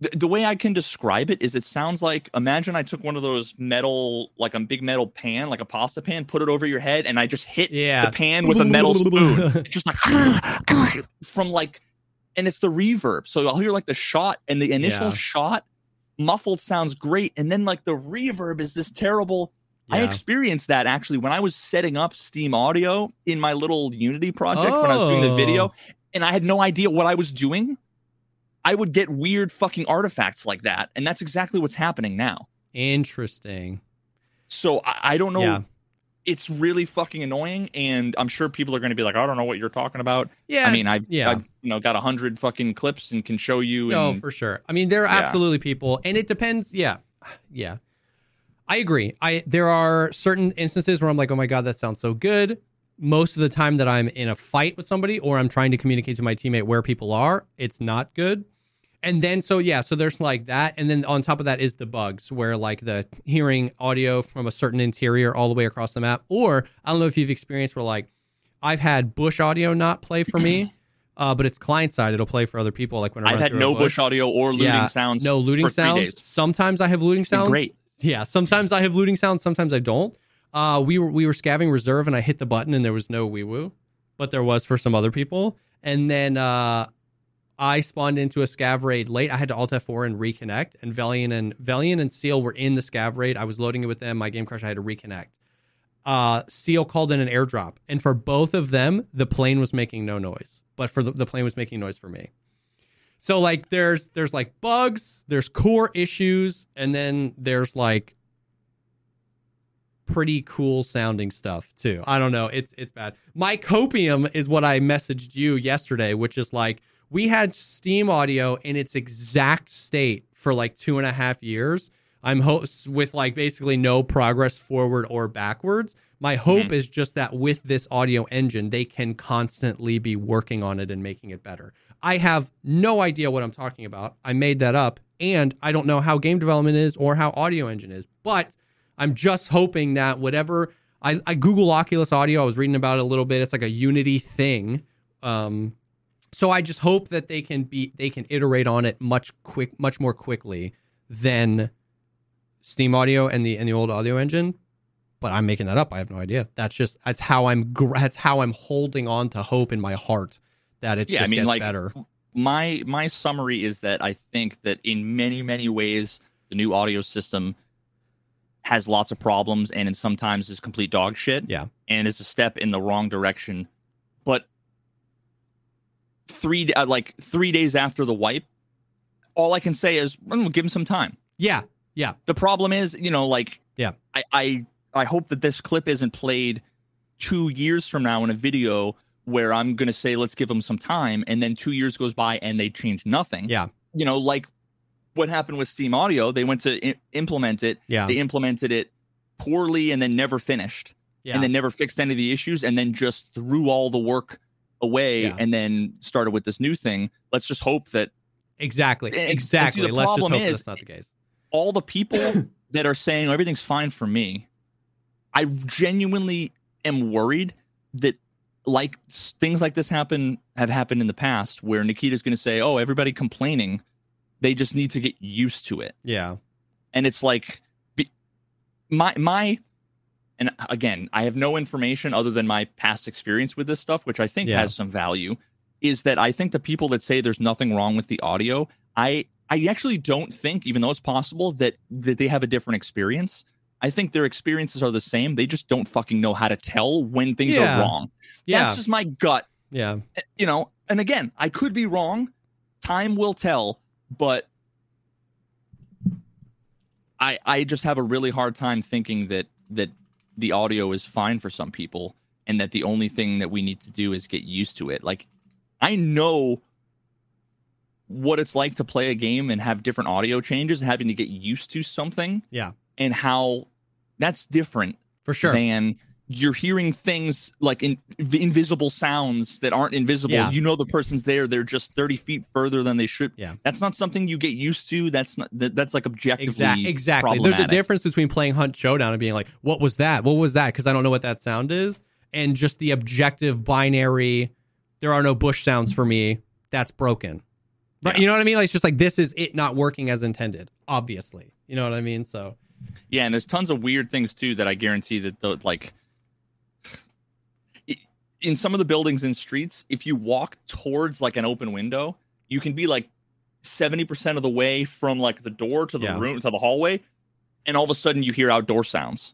the, the way I can describe it is it sounds like, imagine I took one of those metal, like a big metal pan, like a pasta pan, put it over your head, and I just hit yeah. the pan with a metal spoon. It's just like, from like, and it's the reverb. So I'll hear like the shot, and the initial yeah. shot, muffled sounds great. And then like the reverb is this terrible... Yeah. I experienced that actually when I was setting up Steam Audio in my little Unity project oh. when I was doing the video, and I had no idea what I was doing. I would get weird fucking artifacts like that, and that's exactly what's happening now. Interesting. So I, I don't know. Yeah. It's really fucking annoying, and I'm sure people are going to be like, I don't know what you're talking about. Yeah. I mean, I've, yeah. I've you know, got a hundred fucking clips and can show you. And, oh, for sure. I mean, there are yeah. absolutely people, and it depends. Yeah. Yeah. I agree. I there are certain instances where I'm like, oh my God, that sounds so good. Most of the time that I'm in a fight with somebody or I'm trying to communicate to my teammate where people are, it's not good. And then, so yeah, so there's like that. And then on top of that is the bugs where like the hearing audio from a certain interior all the way across the map. Or I don't know if you've experienced where like I've had Bush audio not play for me, uh, but it's client side. It'll play for other people. Like when I I've had no Bush audio or looting yeah, sounds. No looting for sounds. Three days. Sometimes I have looting it's sounds. Great. Yeah. Sometimes I have looting sounds. Sometimes I don't. Uh, we were, we were scabbing reserve and I hit the button and there was no wee woo, but there was for some other people. And then, uh, I spawned into a scav raid late. I had to Alt F four and reconnect. And Velian and Velian and Seal were in the scav raid. I was loading it with them. My Game Crush, I had to reconnect. Uh, Seal called in an airdrop. And for both of them, the plane was making no noise. But for the, the plane was making noise for me. So like there's there's like bugs, there's core issues, and then there's like pretty cool sounding stuff too. I don't know. It's it's bad. My copium is what I messaged you yesterday, which is like we had Steam audio in its exact state for like two and a half years. I'm ho- with like basically no progress forward or backwards. My hope mm-hmm. is just that with this audio engine, they can constantly be working on it and making it better. I have no idea what I'm talking about. I made that up and I don't know how game development is or how audio engine is, but I'm just hoping that whatever I, I Google Oculus Audio, I was reading about it a little bit. It's like a Unity thing. Um, So I just hope that they can be they can iterate on it much quick much more quickly than Steam Audio and the and the old audio engine. But I'm making that up. I have no idea. That's just that's how I'm that's how I'm holding on to hope in my heart that it yeah, just I mean, gets like, better. My my summary is that I think that in many many ways the new audio system has lots of problems and it sometimes is complete dog shit. Yeah, and it's a step in the wrong direction, but. Three uh, like three days after the wipe, all I can say is we'll give him some time. Yeah, yeah. The problem is, you know, like, yeah. I, I I hope that this clip isn't played two years from now in a video where I'm gonna say let's give him some time, and then two years goes by and they change nothing. Yeah, you know, like what happened with Steam Audio, they went to I- implement it. Yeah, they implemented it poorly and then never finished. Yeah, and then never fixed any of the issues, and then just threw all the work away yeah. and then started with this new thing. Let's just hope that exactly exactly see, the let's problem just hope is, that's not the case. All the people that are saying everything's fine for me, I genuinely am worried that like things like this happen have happened in the past where Nikita's going to say, oh, everybody complaining, they just need to get used to it. Yeah. And it's like my my and again, I have no information other than my past experience with this stuff, which I think yeah. has some value, is that I think the people that say there's nothing wrong with the audio, I I actually don't think, even though it's possible, that, that they have a different experience. I think their experiences are the same. They just don't fucking know how to tell when things yeah. are wrong. Yeah. That's just my gut. Yeah. You know, and again, I could be wrong. Time will tell, but I I just have a really hard time thinking that that the audio is fine for some people and that the only thing that we need to do is get used to it. Like I know what it's like to play a game and have different audio changes, having to get used to something. Yeah. And how that's different for sure. Than you're hearing things like in the invisible sounds that aren't invisible. Yeah. You know, the person's there. They're just thirty feet further than they should. Yeah. That's not something you get used to. That's not, that, that's like objectively exactly. Exactly. There's a difference between playing Hunt Showdown and being like, what was that? What was that? Cause I don't know what that sound is. And just the objective binary. There are no Bush sounds for me. That's broken. But yeah. You know what I mean? Like, it's just like, this is it not working as intended, obviously, you know what I mean? So yeah. And there's tons of weird things too, that I guarantee that the, like, in some of the buildings and streets, if you walk towards like an open window, you can be like seventy percent of the way from like the door to the yeah. room, to the hallway. And all of a sudden you hear outdoor sounds.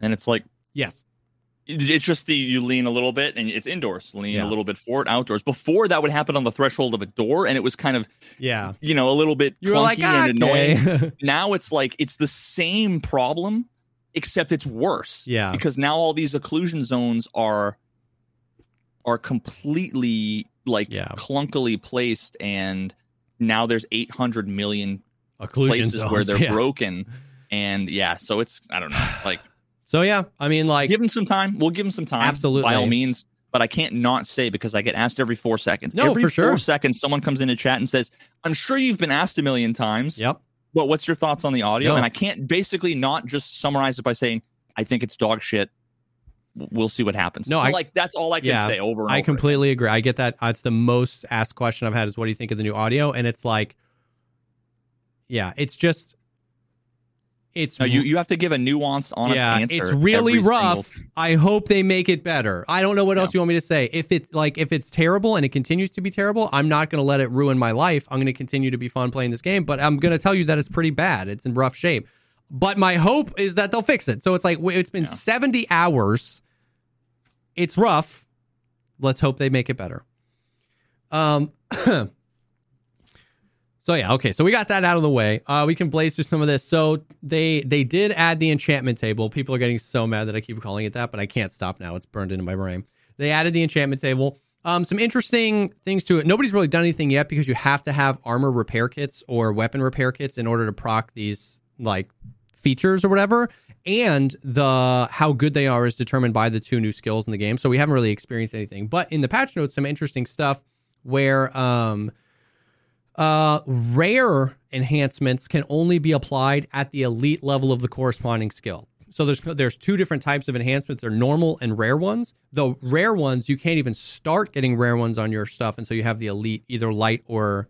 And it's like, yes, it's just the, you lean a little bit and it's indoors, lean yeah. a little bit forward, outdoors. Before that would happen on the threshold of a door. And it was kind of, yeah, you know, a little bit you clunky like, ah, and okay. annoying. Now it's like, it's the same problem, except it's worse. Yeah. Because now all these occlusion zones are, are completely like yeah. clunkily placed, and now there's eight hundred million occlusion places zones, where they're yeah. broken. And yeah, so it's, I don't know, like, so yeah, I mean, like, give him some time. We'll give him some time, absolutely, by all means. But I can't not say, because I get asked every four seconds. No, every for sure. Every four seconds, someone comes into chat and says, "I'm sure you've been asked a million times. Yep. But what's your thoughts on the audio?" No. And I can't basically not just summarize it by saying, "I think it's dog shit. We'll see what happens." No, I, like that's all I can yeah, say over and I over. I completely agree. I get that. It's the most asked question I've had is, "What do you think of the new audio?" And it's like, yeah, it's just, it's no, you, you have to give a nuanced, honest yeah, answer. It's really rough. Single... I hope they make it better. I don't know what yeah. else you want me to say. If it like if it's terrible and it continues to be terrible, I'm not going to let it ruin my life. I'm going to continue to be fun playing this game, but I'm going to tell you that it's pretty bad. It's in rough shape. But my hope is that they'll fix it. So it's like, it's been yeah. seventy hours. It's rough. Let's hope they make it better. Um. So yeah, okay, so we got that out of the way. Uh, we can blaze through some of this. So they they did add the enchantment table. People are getting so mad that I keep calling it that, but I can't stop now. It's burned into my brain. They added the enchantment table. Um, some interesting things to it. Nobody's really done anything yet because you have to have armor repair kits or weapon repair kits in order to proc these like features or whatever. And the how good they are is determined by the two new skills in the game. So we haven't really experienced anything. But in the patch notes, some interesting stuff where... Um, Uh, rare enhancements can only be applied at the elite level of the corresponding skill. So there's there's two different types of enhancements. They're normal and rare ones. The rare ones, you can't even start getting rare ones on your stuff until you have the elite, either light or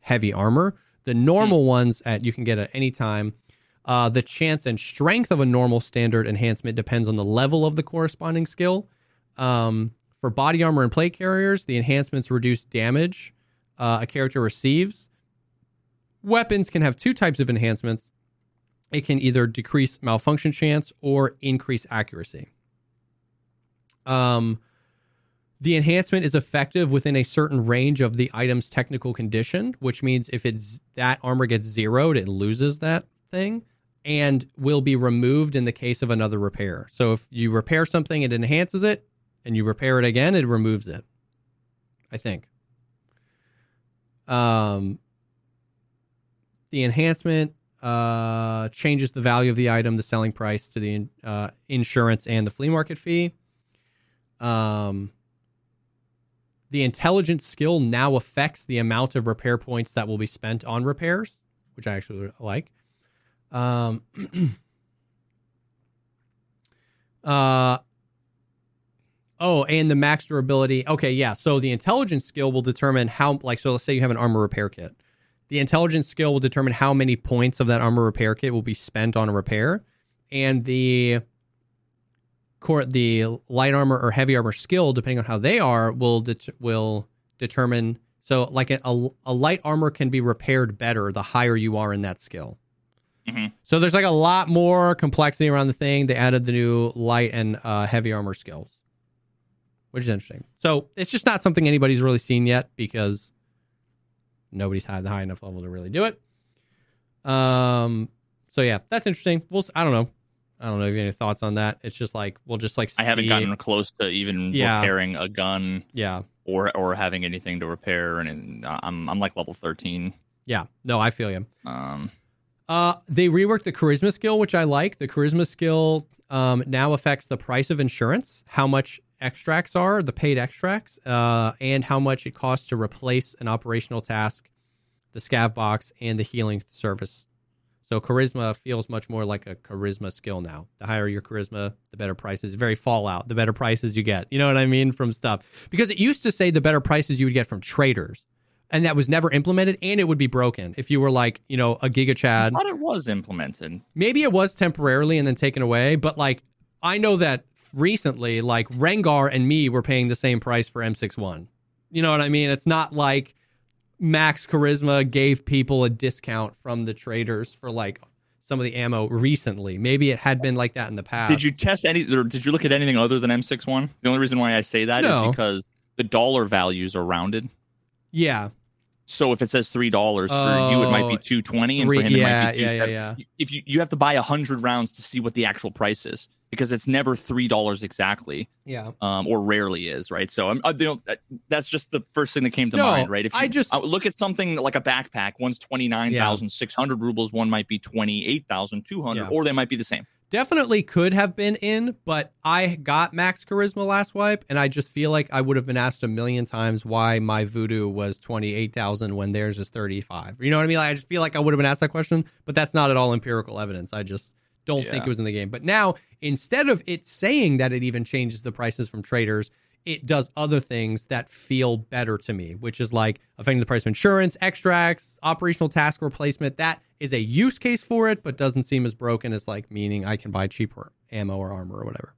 heavy armor. The normal ones at you can get at any time. Uh, the chance and strength of a normal standard enhancement depends on the level of the corresponding skill. Um, for body armor and plate carriers, the enhancements reduce damage Uh, a character receives. Weapons can have two types of enhancements. It can either decrease malfunction chance or increase accuracy. Um, the enhancement is effective within a certain range of the item's technical condition, which means if it's that armor gets zeroed, it loses that thing and will be removed in the case of another repair. So if you repair something, it enhances it, and you repair it again, it removes it, I think. Um, the enhancement uh, changes the value of the item, the selling price, to the in, uh, insurance and the flea market fee. Um, the intelligence skill now affects the amount of repair points that will be spent on repairs, which I actually like. Um, uh, Oh, and the max durability. Okay, yeah. So the intelligence skill will determine how, like, so let's say you have an armor repair kit. The intelligence skill will determine how many points of that armor repair kit will be spent on a repair. And the core, the light armor or heavy armor skill, depending on how they are, will det- will determine. So, like, a, a, a light armor can be repaired better the higher you are in that skill. Mm-hmm. So there's, like, a lot more complexity around the thing. They added the new light and uh, heavy armor skills, which is interesting. So it's just not something anybody's really seen yet because nobody's had the high enough level to really do it. Um. So yeah, that's interesting. We'll. I don't know. I don't know if you have any thoughts on that. It's just like we'll just like. I see. Haven't gotten close to even yeah. repairing a gun. Yeah. Or or having anything to repair, and I'm I'm like level thirteen. Yeah. No, I feel you. Um. Uh. They reworked the charisma skill, which I like. The charisma skill um now affects the price of insurance, how much extracts are, the paid extracts, uh, and how much it costs to replace an operational task, the scav box, and the healing service. So charisma feels much more like a charisma skill now. The higher your charisma, the better prices. Very Fallout, the better prices you get. You know what I mean? From stuff. Because it used to say the better prices you would get from traders. And that was never implemented, and it would be broken if you were like, you know, a GigaChad. I thought it was implemented. Maybe it was temporarily and then taken away, but like, I know that recently, like Rengar and me were paying the same price for M sixty-one. You know what I mean? It's not like max charisma gave people a discount from the traders for like some of the ammo recently. Maybe it had been like that in the past. Did you test any, or did you look at anything other than M sixty-one? The only reason why I say that no. is because the dollar values are rounded. Yeah. So if it says three dollars oh, for you, it might be two twenty, and for him yeah, it might be two seventy. Yeah, yeah, yeah. If you you have to buy a hundred rounds to see what the actual price is. because it's never three dollars exactly. Yeah. Um, or rarely is, right? So I'm, I, you know, that's just the first thing that came to no, mind, right? If you, I just I look at something like a backpack, one's twenty nine thousand yeah. six hundred rubles, one might be twenty eight thousand two hundred, yeah. or they might be the same. Definitely could have been in, but I got max charisma last wipe, and I just feel like I would have been asked a million times why my voodoo was twenty-eight thousand when theirs is thirty-five. You know what I mean? Like, I just feel like I would have been asked that question, but that's not at all empirical evidence. I just don't yeah. think it was in the game. But now, instead of it saying that it even changes the prices from traders, it does other things that feel better to me, which is like affecting the price of insurance, extracts, operational task replacement. That is a use case for it, but doesn't seem as broken as like meaning I can buy cheaper ammo or armor or whatever.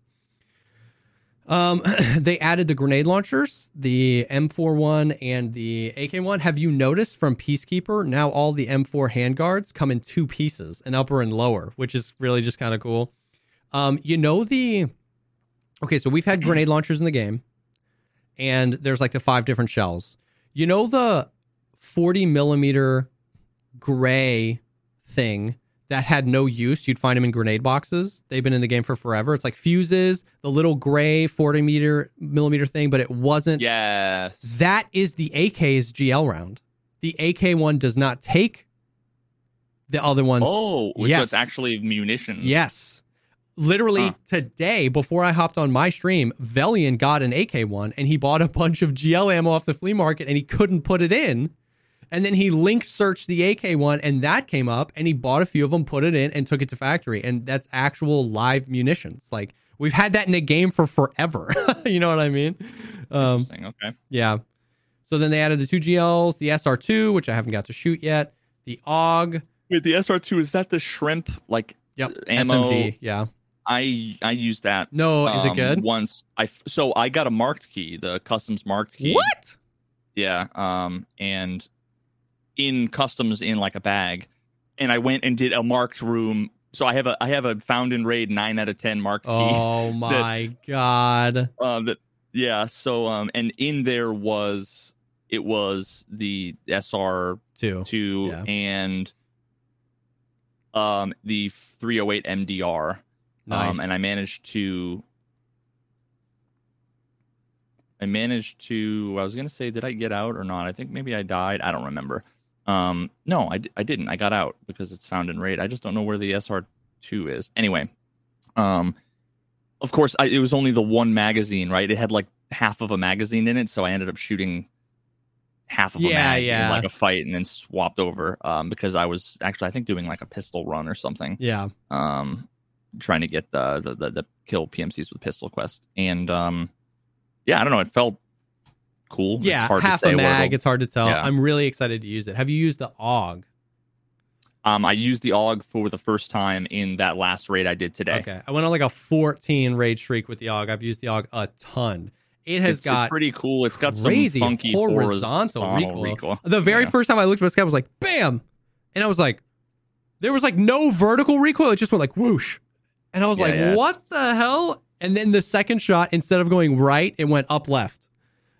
Um, they added the grenade launchers, the M four one and the A K one. Have you noticed from Peacekeeper, now all the M four handguards come in two pieces, an upper and lower, which is really just kind of cool. Um, you know the... Okay, so we've had grenade launchers in the game, and there's like the five different shells. You know the forty millimeter gray thing that had no use? You'd find them in grenade boxes. They've been in the game for forever. It's like fuses, the little gray forty meter millimeter thing, but it wasn't. Yes. That is the A K's G L round. The A K one does not take the other ones. Oh, yes. So it's actually munitions. Yes. Literally huh. today, before I hopped on my stream, Velian got an A K one, and he bought a bunch of G L ammo off the flea market, and he couldn't put it in. And then he link searched the A K one, and that came up, and he bought a few of them, put it in, and took it to factory. And that's actual live munitions. Like, we've had that in the game for forever. You know what I mean? Um, okay. Yeah. So then they added the two G Ls, the S R two, which I haven't got to shoot yet, the A U G. Wait, the S R two, is that the shrimp, like, yep. ammo? S M G, yeah. I I used that. No, um, is it good? Once I so I got a marked key, the customs marked key. What? Yeah. Um, and in customs in like a bag, and I went and did a marked room. So I have a I have a found in raid nine out of ten marked oh key. Oh my that, god. Uh, that yeah. So um, and in there was it was the S R two two yeah. and um the three oh eight M D R. Nice. Um, and I managed to, I managed to, I was going to say, did I get out or not? I think maybe I died. I don't remember. Um, no, I, I didn't. I got out because it's found in raid. I just don't know where the S R two is. Anyway, um, of course, I, it was only the one magazine, right? It had like half of a magazine in it. So I ended up shooting half of a yeah, mag yeah. in like a fight and then swapped over um, because I was actually, I think, doing like a pistol run or something. Yeah. Um. Trying to get the the, the the kill P M Cs with pistol quest, and um, yeah, I don't know. It felt cool. Yeah, it's hard half to say a mag. It's hard to tell. Yeah. I'm really excited to use it. Have you used the A U G? Um, I used the A U G for the first time in that last raid I did today. Okay, I went on like a fourteen raid streak with the A U G. I've used the A U G a ton. It has it's, got it's pretty cool. It's got crazy some funky horizontal, horizontal recoil. recoil. The very yeah. first time I looked at this guy, I was like, bam, and I was like, there was like no vertical recoil. It just went like whoosh. And I was yeah, like, yeah. what the hell? And then the second shot, instead of going right, it went up left.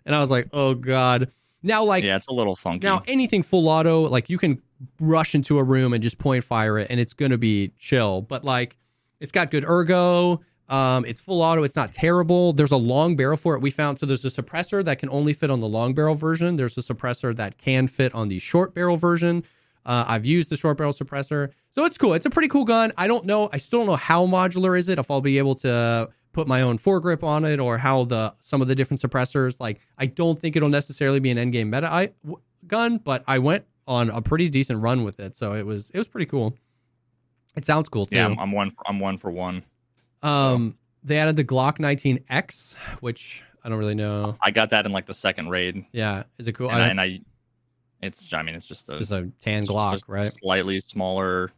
And I was like, oh, God. Now, like, yeah, it's a little funky. Now, anything full auto, like, you can rush into a room and just point fire it, and it's going to be chill. But, like, it's got good ergo. Um, it's full auto. It's not terrible. There's a long barrel for it. We found, so there's a suppressor that can only fit on the long barrel version. There's a suppressor that can fit on the short barrel version. Uh, I've used the short barrel suppressor. So it's cool. It's a pretty cool gun. I don't know. I still don't know how modular is it, if I'll be able to put my own foregrip on it, or how the some of the different suppressors. Like, I don't think it'll necessarily be an endgame meta I, w- gun, but I went on a pretty decent run with it. So it was it was pretty cool. It sounds cool, too. Yeah, I'm, I'm, one, for, I'm one for one. Um, They added the Glock nineteen X, which I don't really know. I got that in, like, the second raid. Yeah. Is it cool? And I... And I It's, I mean, it's just a, just a tan Glock, just a right? Slightly smaller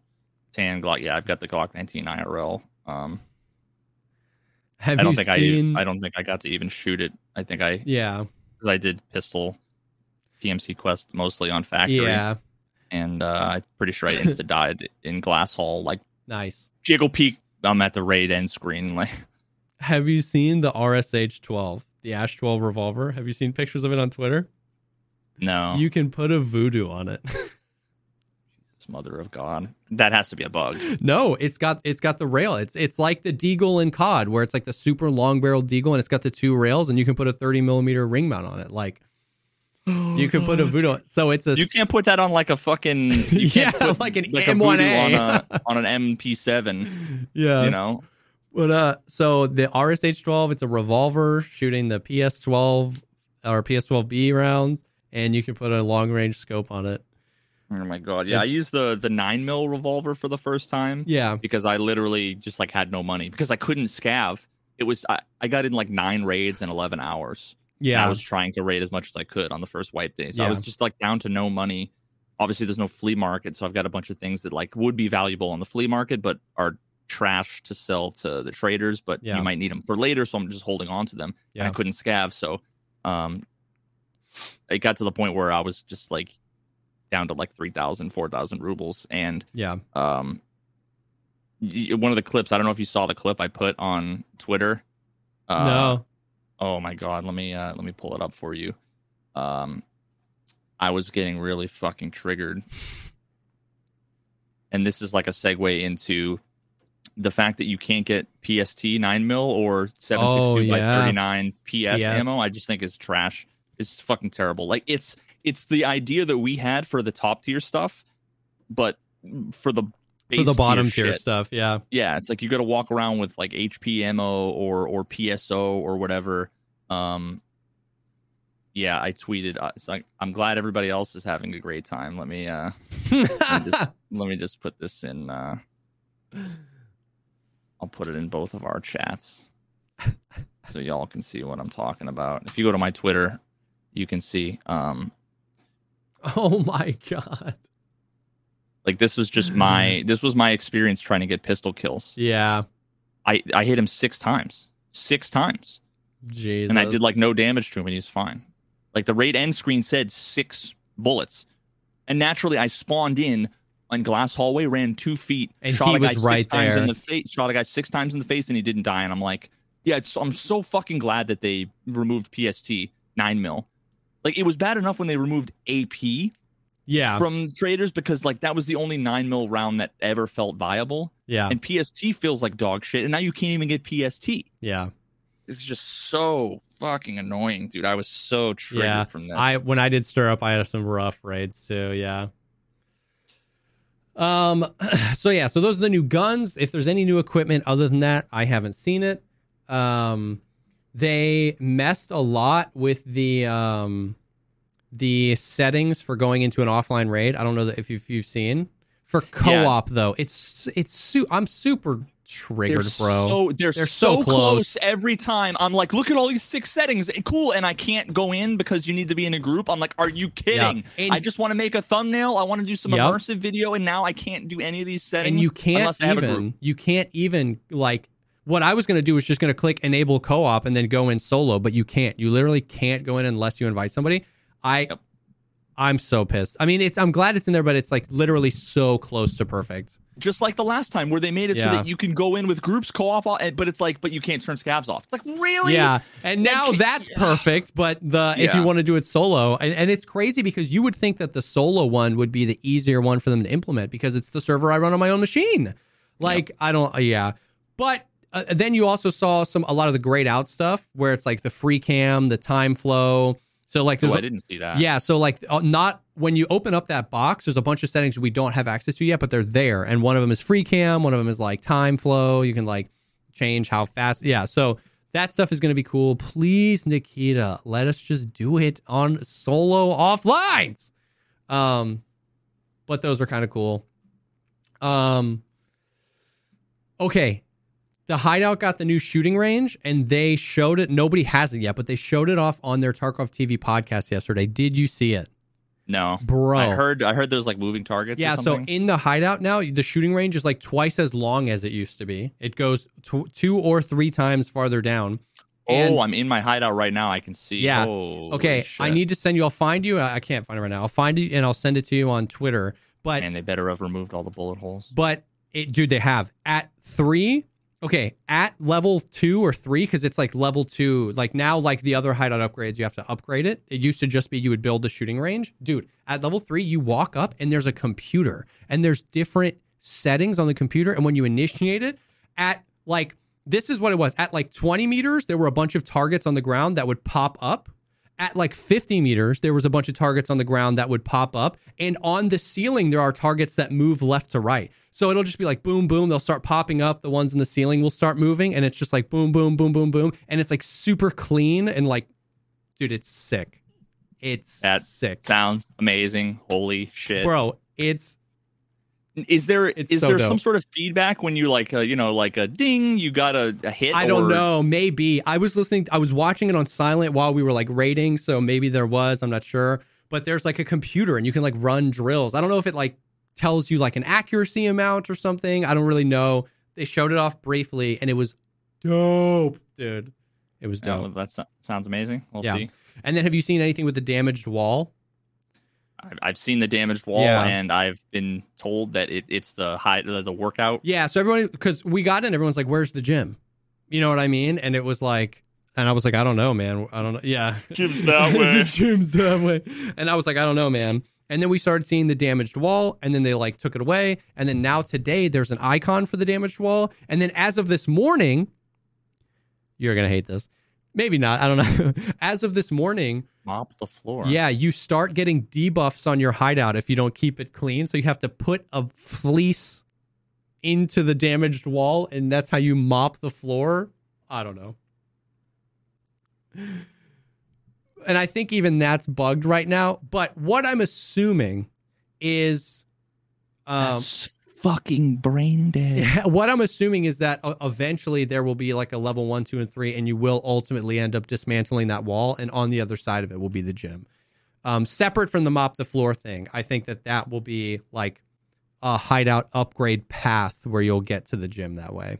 tan Glock. Yeah, I've got the Glock nineteen I R L. Um, Have I don't you think seen... I, I don't think I got to even shoot it. I think I, yeah, because I did pistol P M C quest mostly on factory. Yeah, and uh, I'm pretty sure I insta died in Glass Hall. Like, nice jiggle peek. I'm at the raid end screen. Like, have you seen the R S H twelve, the Ash twelve revolver? Have you seen pictures of it on Twitter? No. You can put a voodoo on it. Mother of God, that has to be a bug. No, it's got it's got the rail. It's it's like the Deagle in C O D, where it's like the super long barreled Deagle, and it's got the two rails, and you can put a thirty millimeter ring mount on it. Like oh, you can God. put a voodoo. So it's a. You can't put that on like a fucking. You can't yeah, put like an like M one A a on, a, on an M P seven. Yeah, you know. But uh, so the R S H twelve, it's a revolver shooting the P S twelve or P S twelve B rounds, and you can put a long range scope on it. Oh my God. Yeah, it's, I used the the nine mil revolver for the first time. Yeah. Because I literally just like had no money because I couldn't scav. It was I, I got in like nine raids in eleven hours. Yeah. I was trying to raid as much as I could on the first wipe day. So yeah. I was just like down to no money. Obviously, there's no flea market. So I've got a bunch of things that like would be valuable on the flea market, but are trash to sell to the traders. But yeah. you might need them for later. So I'm just holding on to them. Yeah. And I couldn't scav. So um, it got to the point where I was just like, down to like three thousand, four thousand rubles. And yeah, um, one of the clips, I don't know if you saw the clip I put on Twitter. Uh, no. Oh my God. Let me, uh, let me pull it up for you. Um, I was getting really fucking triggered. And this is like a segue into the fact that you can't get P S T nine mil or seven sixty-two oh, yeah. by thirty-nine P S ammo. I just think is trash. It's fucking terrible. Like it's, It's the idea that we had for the top tier stuff, but for the base for the bottom tier, tier stuff, yeah, yeah. It's like you got to walk around with like H P ammo or or P S O or whatever. Um, yeah, I tweeted. Uh, it's like I'm glad everybody else is having a great time. Let me uh, let, me just, let me just put this in. Uh, I'll put it in both of our chats so y'all can see what I'm talking about. If you go to my Twitter, you can see. Um, Oh my God. Like this was just my this was my experience trying to get pistol kills. Yeah. I, I hit him six times. Six times. Jesus. And I did like no damage to him and he was fine. Like the raid end screen said six bullets. And naturally I spawned in on glass hallway, ran two feet, and shot he a guy was six right times there. in the face, shot a guy six times in the face, and he didn't die. And I'm like, yeah, it's, I'm so fucking glad that they removed P S T nine mil. Like, it was bad enough when they removed A P yeah. from traders because, like, that was the only nine mil round that ever felt viable. Yeah. And P S T feels like dog shit, and now you can't even get P S T. Yeah. It's just so fucking annoying, dude. I was so triggered yeah. from that. I, when I did Stir Up, I had some rough raids, too, yeah. Um. So, yeah, so those are the new guns. If there's any new equipment other than that, I haven't seen it. Um... They messed a lot with the um, the settings for going into an offline raid. I don't know if you've, you've seen for co-op yeah. though. It's it's su- I'm super triggered, they're bro. So, they're, they're so, so close. close every time. I'm like, look at all these six settings, cool, and I can't go in because you need to be in a group. I'm like, are you kidding? Yep. I just want to make a thumbnail. I want to do some yep. immersive video, and now I can't do any of these settings. And you can't unless I have even a group. You can't even like. What I was going to do was just going to click enable co-op and then go in solo, but you can't. You literally can't go in unless you invite somebody. I, yep. I'm so pissed. I mean, it's I'm glad it's in there, but it's like literally so close to perfect. Just like the last time where they made it yeah. so that you can go in with groups co-op, but it's like, but you can't turn scavs off. It's like, really? Yeah. And now like, that's yeah. perfect, but the yeah. if you want to do it solo, and, and it's crazy because you would think that the solo one would be the easier one for them to implement because it's the server I run on my own machine. Like, yep. I don't, yeah. But... Uh, then you also saw some a lot of the grayed out stuff where it's like the free cam, the time flow. So like, there's oh, I didn't see that. Yeah, so like, uh, not when you open up that box, there's a bunch of settings we don't have access to yet, but they're there. And one of them is free cam, one of them is like time flow. You can like change how fast. Yeah, so that stuff is going to be cool. Please, Nikita, let us just do it on solo offlines. Um, but those are kind of cool. Um, okay. The Hideout got the new shooting range, and they showed it. Nobody has it yet, but they showed it off on their Tarkov T V podcast yesterday. Did you see it? No. Bro. I heard I heard there's like moving targets Yeah, or so in the Hideout now, the shooting range is like twice as long as it used to be. It goes tw- two or three times farther down. And, oh, I'm in my Hideout right now. I can see. Yeah. Oh, okay, shit. I need to send you. I'll find you. I can't find it right now. I'll find it, and I'll send it to you on Twitter. But and they better have removed all the bullet holes. But, it, dude, they have. At three... okay, at level two or three, because it's like level two, like now, like the other hideout upgrades, you have to upgrade it. It used to just be you would build the shooting range. Dude, at level three, you walk up and there's a computer and there's different settings on the computer. And when you initiate it at like, this is what it was. At like twenty meters, there were a bunch of targets on the ground that would pop up. At like fifty meters, there was a bunch of targets on the ground that would pop up. And on the ceiling, there are targets that move left to right. So it'll just be like, boom, boom. They'll start popping up. The ones in the ceiling will start moving. And it's just like, boom, boom, boom, boom, boom. And it's like super clean. And like, dude, it's sick. It's that sick. Sounds amazing. Holy shit. Bro, it's... Is there it's is so there dope. Some sort of feedback when you like, a, you know, like a ding, you got a, a hit? I don't or... know. Maybe I was listening. I was watching it on silent while we were like raiding. So maybe there was. I'm not sure. But there's like a computer and you can like run drills. I don't know if it like tells you like an accuracy amount or something. I don't really know. They showed it off briefly and it was dope, dude. It was dope. Yeah, that sounds amazing. We'll yeah. see. And then have you seen anything with the damaged wall? I've seen the damaged wall, yeah. and I've been told that it, it's the high the, the workout. Yeah, so everyone, because we got in, everyone's like, "Where's the gym?" You know what I mean? And it was like, and I was like, "I don't know, man. I don't know." Yeah, gym's that way. The gym's that way. And I was like, "I don't know, man." And then we started seeing the damaged wall, and then they like took it away, and then now today there's an icon for the damaged wall, and then as of this morning, you're gonna hate this. Maybe not. I don't know. As of this morning, mop the floor. Yeah, you start getting debuffs on your hideout if you don't keep it clean. So you have to put a fleece into the damaged wall, and that's how you mop the floor. I don't know. And I think even that's bugged right now. But what I'm assuming is, um, that's fucking brain dead. What I'm assuming is that eventually there will be like a level one, two, and three, and you will ultimately end up dismantling that wall, and on the other side of it will be the gym. Um, separate from the mop the floor thing, I think that that will be like a hideout upgrade path where you'll get to the gym that way.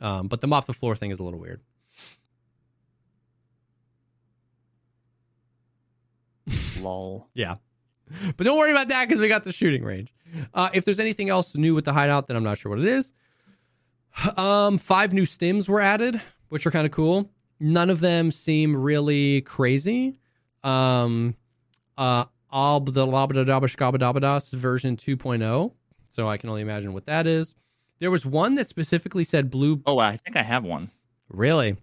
Um, but the mop the floor thing is a little weird. Lol. Yeah. But don't worry about that because we got the shooting range. Uh, if there's anything else new with the hideout, then I'm not sure what it is. Um, five new stims were added, which are kind of cool. None of them seem really crazy. Um, uh, version two point oh. So I can only imagine what that is. There was one that specifically said blue. Oh, I think I have one. Really?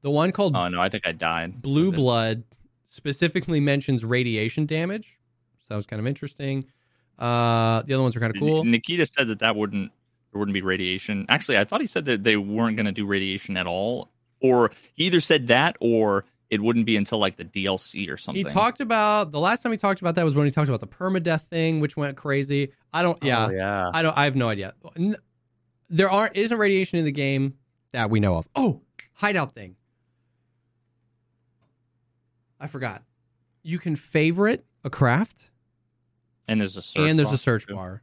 The one called. Oh, no, I think I died. Blue Blood specifically mentions radiation damage. So that was kind of interesting. Uh, the other ones are kind of cool. Nikita said that that wouldn't there wouldn't be radiation. Actually, I thought he said that they weren't going to do radiation at all. Or he either said that or it wouldn't be until like the D L C or something. He talked about the last time he talked about that was when he talked about the permadeath thing, which went crazy. I don't. Yeah, oh, yeah. I don't. I have no idea. There aren't isn't radiation in the game that we know of. Oh, hideout thing. I forgot. You can favorite a craft. And there's a search and there's bar. a search bar.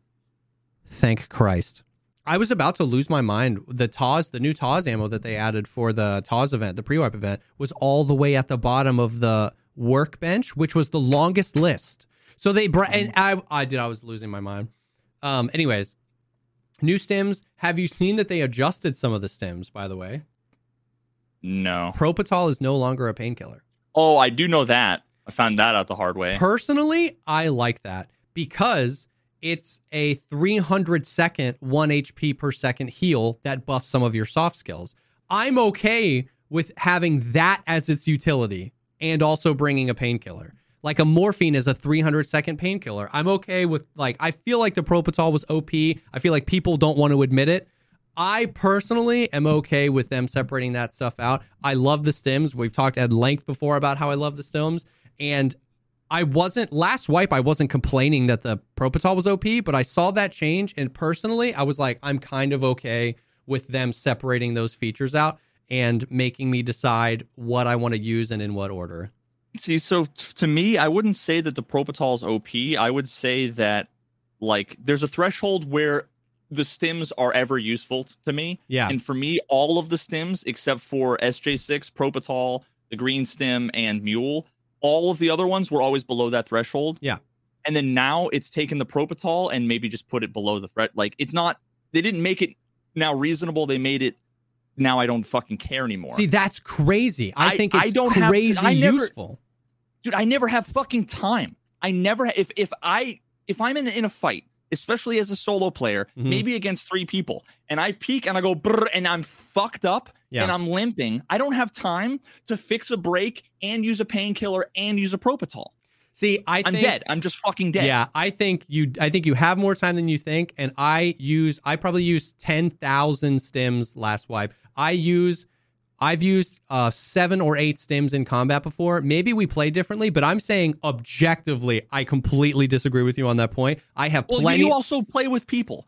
Thank Christ. I was about to lose my mind. The T O S, the new T O S ammo that they added for the T O S event, the pre-wipe event, was all the way at the bottom of the workbench, which was the longest list. So they brought, and I, I did, I was losing my mind. Um, anyways, new stims. Have you seen that they adjusted some of the stims, by the way? No. Propitol is no longer a painkiller. Oh, I do know that. I found that out the hard way. Personally, I like that. Because it's a three hundred second, one H P per second heal that buffs some of your soft skills. I'm okay with having that as its utility and also bringing a painkiller. Like a morphine is a three hundred second painkiller. I'm okay with, like, I feel like the Propitol was O P. I feel like people don't want to admit it. I personally am okay with them separating that stuff out. I love the stims. We've talked at length before about how I love the stims. And I wasn't, last wipe, I wasn't complaining that the Propitol was O P, but I saw that change, and personally, I was like, I'm kind of okay with them separating those features out and making me decide what I want to use and in what order. See, so t- to me, I wouldn't say that the Propitol is O P. I would say that, like, there's a threshold where the stims are ever useful t- to me. Yeah. And for me, all of the stims, except for S J six, Propitol, the green stim, and Mule, all of the other ones were always below that threshold. Yeah. And then now it's taken the propitol and maybe just put it below the threat. Like, it's not, they didn't make it now reasonable. They made it now I don't fucking care anymore. See, that's crazy. I, I think it's I don't crazy have to, I never, useful. Dude, I never have fucking time. I never, if if I, if I'm in, in a fight, especially as a solo player, mm-hmm. maybe against three people, and I peek and I go, brr, and I'm fucked up yeah. and I'm limping, I don't have time to fix a break and use a painkiller and use a propitol. See, I think, I'm dead. I'm just fucking dead. Yeah, I think you. I think you have more time than you think. And I use. I probably used ten thousand stims last wipe. I use. I've used uh, seven or eight stims in combat before. Maybe we play differently, but I'm saying objectively, I completely disagree with you on that point. I have well, plenty. You also play with people,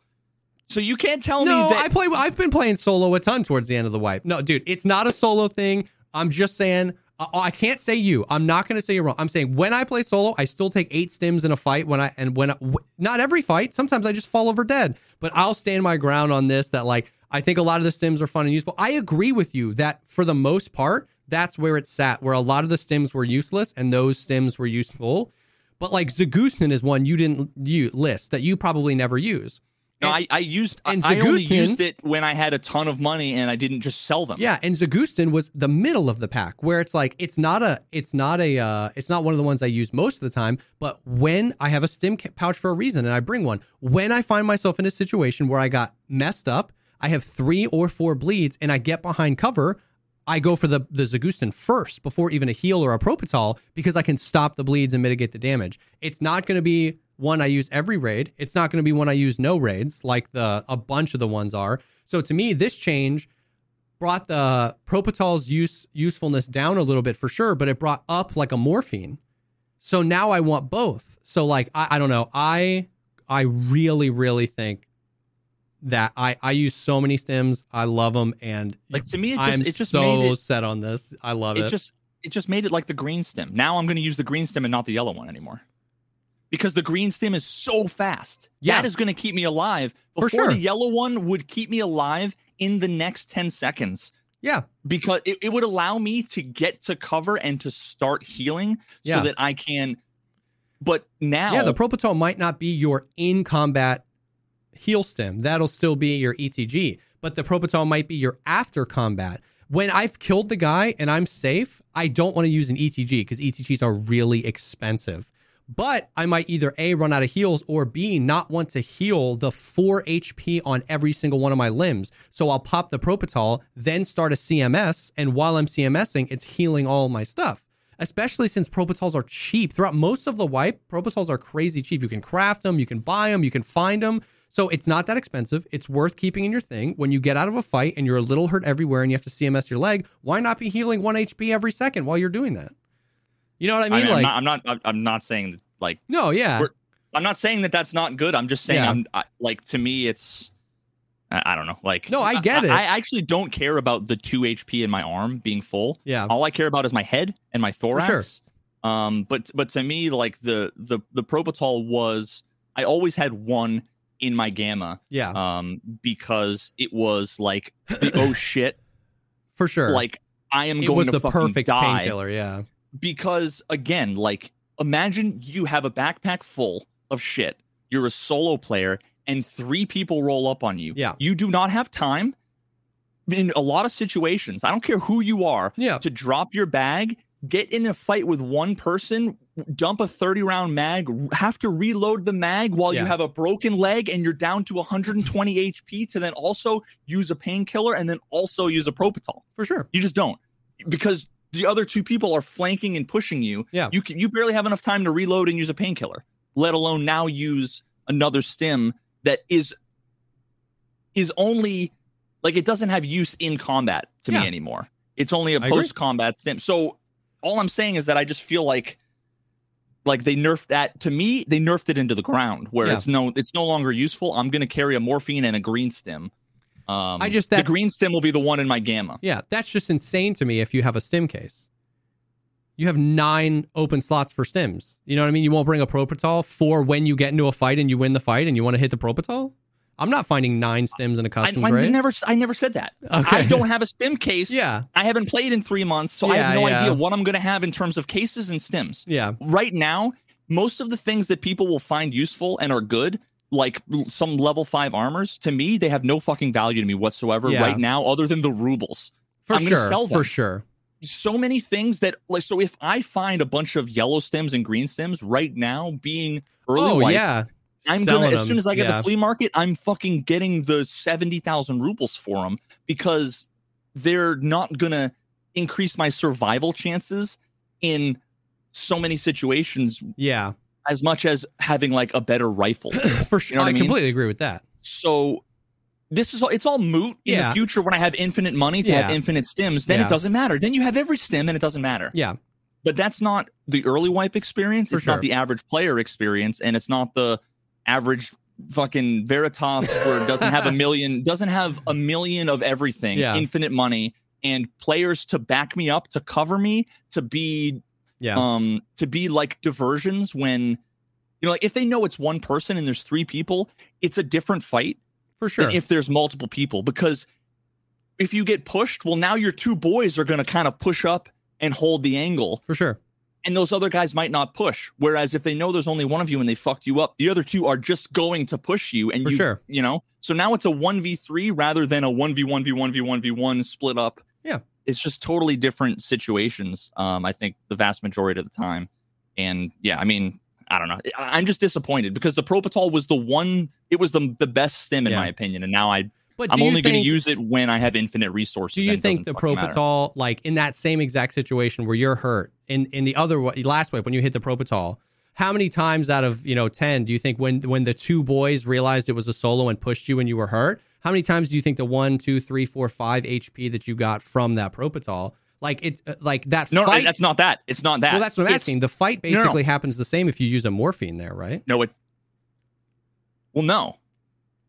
so you can't tell no, me that I play. I've been playing solo a ton towards the end of the wipe. No, dude, it's not a solo thing. I'm just saying. I can't say you. I'm not going to say you're wrong. I'm saying when I play solo, I still take eight stims in a fight. When I and when I, not every fight. Sometimes I just fall over dead. But I'll stand my ground on this. That like I think a lot of the stims are fun and useful. I agree with you that for the most part, that's where it sat. Where a lot of the stims were useless and those stims were useful. But like Zagustin is one you didn't you list that you probably never use. No, and, I, I used and I only used it when I had a ton of money and I didn't just sell them. Yeah, and Zagustin was the middle of the pack where it's like it's not a it's not a uh, it's not one of the ones I use most of the time. But when I have a stim pouch for a reason and I bring one, when I find myself in a situation where I got messed up, I have three or four bleeds and I get behind cover, I go for the the Zagustin first before even a heal or a propitol because I can stop the bleeds and mitigate the damage. It's not going to be one I use every raid. It's not going to be one I use no raids, like the a bunch of the ones are. So to me, this change brought the propitol's use usefulness down a little bit for sure, but it brought up like a morphine. So now I want both. So like I, I don't know. I I really really think that I I use so many stims. I love them, and like to me, it just, I'm it just so made it, set on this. I love it. It just it just made it like the green stim. Now I'm going to use the green stim and not the yellow one anymore. Because the green stim is so fast. Yeah. That is going to keep me alive. Before For sure. The yellow one would keep me alive in the next ten seconds. Yeah. Because it, it would allow me to get to cover and to start healing yeah. so that I can. But now. Yeah, the propitol might not be your in-combat heal stim. That'll still be your E T G. But the propitol might be your after-combat. When I've killed the guy and I'm safe, I don't want to use an E T G because E T Gs are really expensive. But I might either A, run out of heals, or B, not want to heal the four H P on every single one of my limbs. So I'll pop the propitol, then start a C M S, and while I'm CMSing, it's healing all my stuff. Especially since propitols are cheap. Throughout most of the wipe, propitols are crazy cheap. You can craft them, you can buy them, you can find them. So it's not that expensive. It's worth keeping in your thing. When you get out of a fight and you're a little hurt everywhere and you have to C M S your leg, why not be healing one H P every second while you're doing that? You know what I mean? I mean like, I'm not, I'm not, I'm not saying that, like, no, yeah, we're, I'm not saying that that's not good. I'm just saying, yeah. I'm I, like, to me, it's, I, I don't know, like, no, I get I, it. I actually don't care about the two H P in my arm being full. Yeah, all I care about is my head and my thorax. Sure. Um, but but to me, like the the the propitol was, I always had one in my gamma. Yeah. Um, because it was like, the, oh shit, for sure. Like I am it going was to the fucking perfect painkiller. Yeah. Because, again, like, imagine you have a backpack full of shit. You're a solo player, and three people roll up on you. Yeah. You do not have time, in a lot of situations, I don't care who you are, yeah. to drop your bag, get in a fight with one person, dump a thirty-round mag, have to reload the mag while yeah. you have a broken leg, and you're down to one hundred twenty H P to then also use a painkiller and then also use a propitol. For sure. You just don't. Because the other two people are flanking and pushing you. Yeah. You can, you barely have enough time to reload and use a painkiller, let alone now use another stim that is is only like it doesn't have use in combat to yeah. me anymore. It's only a post-combat stim. So all I'm saying is that I just feel like like they nerfed that to me. They nerfed it into the ground where yeah. it's no it's no longer useful. I'm going to carry a morphine and a green stim. Um, I just that, the green stim will be the one in my gamma. Yeah, that's just insane to me. If you have a stim case, you have nine open slots for stims. You know what I mean? You won't bring a propitol for when you get into a fight and you win the fight and you want to hit the propitol. I'm not finding nine stims in a custom I, I, raid. I never, I never said that. Okay. I don't have a stim case. Yeah, I haven't played in three months, so yeah, I have no yeah. idea what I'm going to have in terms of cases and stims. Yeah, right now most of the things that people will find useful and are good, like some level five armors, to me, they have no fucking value to me whatsoever yeah. right now, other than the rubles. For I'm sure, sell for sure. So many things that, like, so if I find a bunch of yellow stems and green stems right now, being early oh, white, yeah. I'm Selling gonna, them. as soon as I get yeah. the flea market, I'm fucking getting the seventy thousand rubles for them, because they're not gonna increase my survival chances in so many situations. Yeah. As much as having like a better rifle. For sure. You know what I, I mean? completely agree with that. So this is all, it's all moot in yeah. the future when I have infinite money to yeah. have infinite stems, then yeah. it doesn't matter. Then you have every stem and it doesn't matter. Yeah. But that's not the early wipe experience. For it's sure. not the average player experience, and it's not the average fucking Veritas where it doesn't have a million, doesn't have a million of everything, yeah. infinite money and players to back me up, to cover me, to be Yeah. Um, to be like diversions when, you know, like if they know it's one person and there's three people, it's a different fight for sure. Than if there's multiple people, because if you get pushed, well, now your two boys are going to kind of push up and hold the angle for sure. And those other guys might not push. Whereas if they know there's only one of you and they fucked you up, the other two are just going to push you. And for you, sure. you know, so now it's a one v three rather than a one v one v one v one v one split up. Yeah. It's just totally different situations, um, I think, the vast majority of the time. And, yeah, I mean, I don't know. I'm just disappointed because the Propitol was the one – it was the the best stem, in yeah. my opinion. And now I, but I'm only going to use it when I have infinite resources. Do you think the Propitol, matter. like, in that same exact situation where you're hurt, in, in the other – last wipe, when you hit the Propitol, how many times out of, you know, ten do you think when, when the two boys realized it was a solo and pushed you and you were hurt – how many times do you think the one, two, three, four, five H P that you got from that Propitol, like it's like that? No, fight, no, that's not that. It's not that. Well, that's what I'm it's, asking. The fight basically no, no. happens the same if you use a morphine there, right? No, it. Well, no,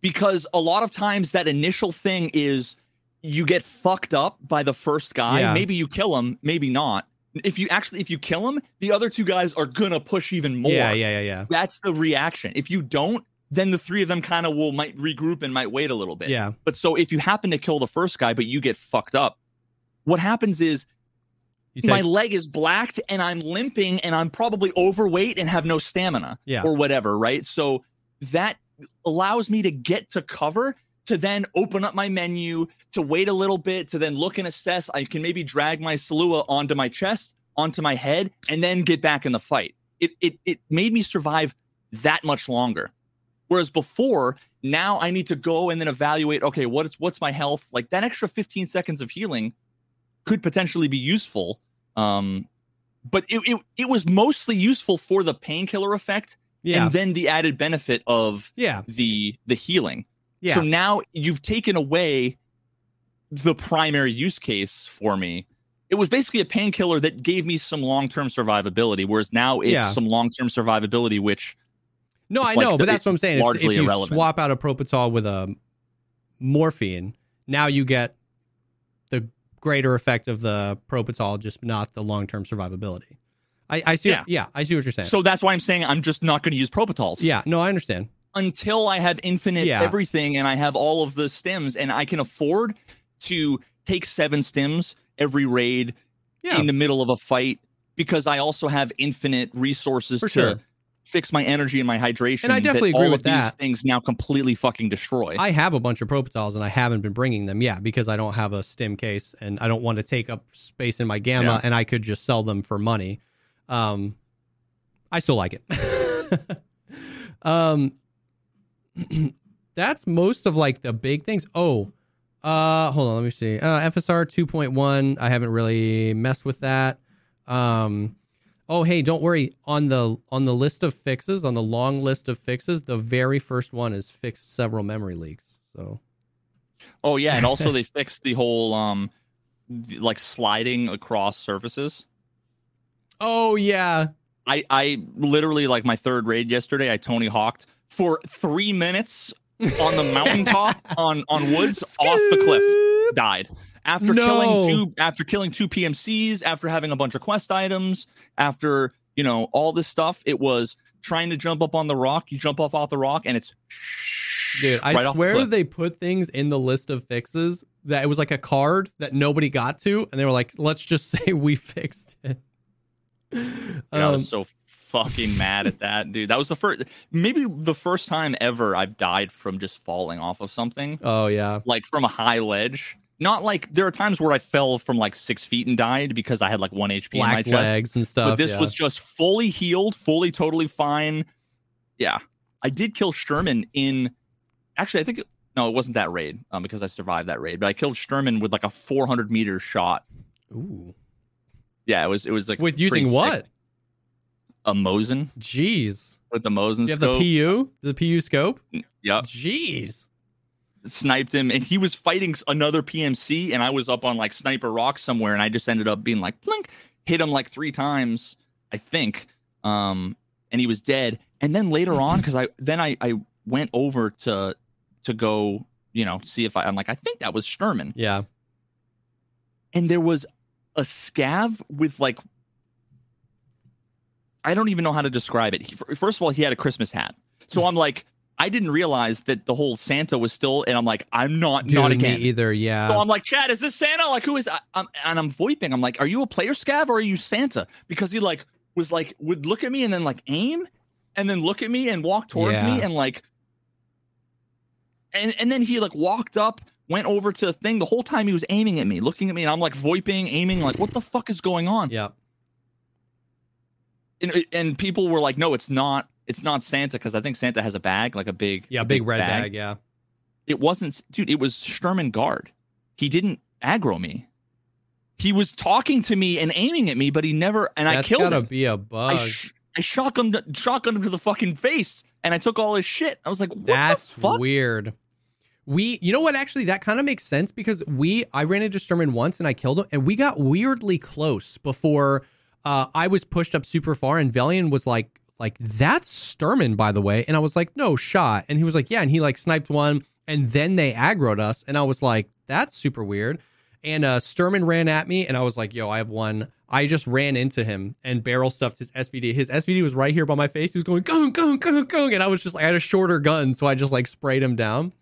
because a lot of times that initial thing is you get fucked up by the first guy. Yeah. Maybe you kill him, maybe not. If you actually, if you kill him, the other two guys are gonna push even more. Yeah, yeah, yeah, yeah. That's the reaction. If you don't, then the three of them kind of will might regroup and might wait a little bit. Yeah. But so if you happen to kill the first guy, but you get fucked up, what happens is you take- my leg is blacked and I'm limping and I'm probably overweight and have no stamina yeah. or whatever. Right. So that allows me to get to cover, to then open up my menu, to wait a little bit, to then look and assess. I can maybe drag my Salua onto my chest, onto my head, and then get back in the fight. It, it, it made me survive that much longer. Whereas before, now I need to go and then evaluate, okay, what's what's my health? Like that extra fifteen seconds of healing could potentially be useful. Um, but it, it it was mostly useful for the painkiller effect yeah. and then the added benefit of yeah. the the healing. Yeah. So now you've taken away the primary use case for me. It was basically a painkiller that gave me some long-term survivability, whereas now it's yeah. some long-term survivability, which... No, it's I like know, the, but that's what I'm saying. If, if you irrelevant. swap out a Propitol with a morphine, now you get the greater effect of the Propitol, just not the long-term survivability. I, I see. Yeah. What, yeah, I see what you're saying. So that's why I'm saying I'm just not going to use Propitols. Yeah, no, I understand. Until I have infinite yeah. everything and I have all of the stems and I can afford to take seven stems every raid yeah. in the middle of a fight, because I also have infinite resources For to... Sure. fix my energy and my hydration. And I definitely agree with that. All of these things now completely fucking destroy. I have a bunch of Propitols and I haven't been bringing them, yeah, because I don't have a stim case and I don't want to take up space in my gamma yeah. and I could just sell them for money. Um, I still like it. um, that's most of like the big things. Oh, uh, hold on, let me see. Uh, F S R two point one, I haven't really messed with that. Um... Oh, hey, don't worry. On the on the list of fixes, on the long list of fixes, the very first one is fixed several memory leaks. So, oh, yeah. And also they fixed the whole um, the, like sliding across surfaces. Oh, yeah. I, I literally, like my third raid yesterday, I Tony Hawked for three minutes on the mountaintop on, on woods Scoop. off the cliff. Died. After no. killing two, after killing two P M Cs, after having a bunch of quest items, after, you know, all this stuff, it was trying to jump up on the rock. You jump up off the rock, and it's dude. Right I swear the they put things in the list of fixes that it was like a card that nobody got to, and they were like, "Let's just say we fixed it." Um, that was so fucking mad at that, dude. That was the first, maybe the first time ever I've died from just falling off of something. Oh, yeah. Like from a high ledge. Not like, there are times where I fell from like six feet and died because I had like one H P Black in my chest. Legs and stuff. But this yeah. was just fully healed, fully, totally fine. Yeah. I did kill Sturman in, actually, I think, it, no, it wasn't that raid um, because I survived that raid. But I killed Sturman with like a four hundred meter shot. Ooh. Yeah, it was, it was like. With using what? Sick. A Mosin. Jeez. With the Mosin scope. You have scope. the P U? The P U scope? Yep. Jeez. Sniped him, and he was fighting another P M C, and I was up on like Sniper Rock somewhere, and I just ended up being like plink, hit him like three times, I think, um, and he was dead. And then later on, because I then I, I went over to to go, you know, see if I I'm like I think that was Sturman. Yeah. And there was a scav with like, I don't even know how to describe it. He, first of all, he had a Christmas hat, so I'm like. I didn't realize that the whole Santa was still, and I'm like, I'm not, Dude, not again. Me either, yeah. So I'm like, Chad, is this Santa? Like, who is? I, I'm, and I'm voiping. I'm like, are you a player scav or are you Santa? Because he like was like would look at me and then like aim, and then look at me and walk towards yeah. me and like, and and then he like walked up, went over to the thing. The whole time he was aiming at me, looking at me, and I'm like voiping, aiming, like what the fuck is going on? Yeah. And and people were like, no, it's not. It's not Santa, because I think Santa has a bag, like a big... Yeah, a big, big red bag. bag, yeah. It wasn't... Dude, it was Sturman Guard. He didn't aggro me. He was talking to me and aiming at me, but he never... And That's I killed him. That's gotta be a bug. I, sh- I shotgunned, shotgunned him to the fucking face, and I took all his shit. I was like, what That's the fuck? That's weird. We... You know what, actually, that kind of makes sense, because we... I ran into Sturman once, and I killed him, and we got weirdly close before uh, I was pushed up super far, and Velian was like... Like, that's Sturman, by the way. And I was like, no shot. And he was like, yeah. And he like sniped one. And then they aggroed us. And I was like, that's super weird. And uh, Sturman ran at me. And I was like, yo, I have one. I just ran into him and barrel stuffed his S V D. His S V D was right here by my face. He was going, gong, gong, gong, gong. And I was just like, I had a shorter gun. So I just like sprayed him down.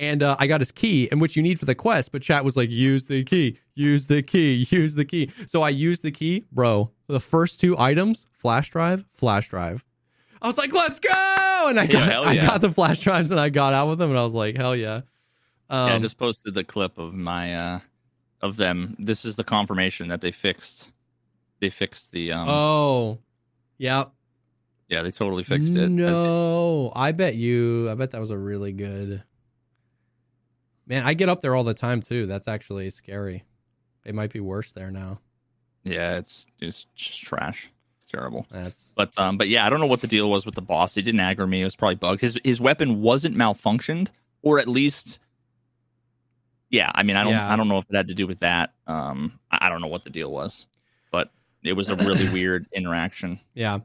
And uh, I got his key, and which you need for the quest. But chat was like, use the key, use the key, use the key. So I used the key, bro. The first two items, flash drive, flash drive. I was like, let's go. And I got, yeah, I yeah. got the flash drives, and I got out with them, and I was like, hell yeah. Um, yeah I just posted the clip of my uh, of them. This is the confirmation that they fixed. They fixed the. Um, oh, yeah. Yeah, they totally fixed it. No, it, I bet you. I bet that was a really good. Man, I get up there all the time, too. That's actually scary. It might be worse there now. Yeah, it's, it's just trash. It's terrible. That's... But, um, but yeah, I don't know what the deal was with the boss. He didn't aggro me. It was probably bugged. His his weapon wasn't malfunctioned, or at least... Yeah, I mean, I don't yeah. I don't know if it had to do with that. Um, I don't know what the deal was. But it was a really weird interaction. Yeah.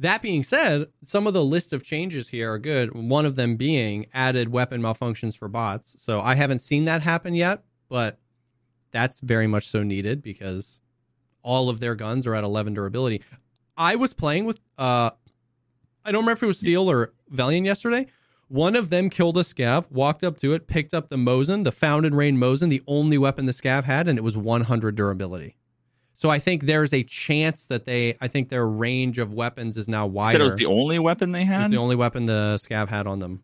That being said, some of the list of changes here are good. One of them being added weapon malfunctions for bots. So I haven't seen that happen yet, but that's very much so needed because all of their guns are at eleven durability. I was playing with, uh, I don't remember if it was Seal or Velian yesterday. One of them killed a scav, walked up to it, picked up the Mosin, the Founded Rain Mosin, the only weapon the scav had, and it was one hundred durability. So I think there's a chance that they, I think their range of weapons is now wider. You said it was the only weapon they had? It was the only weapon the scav had on them.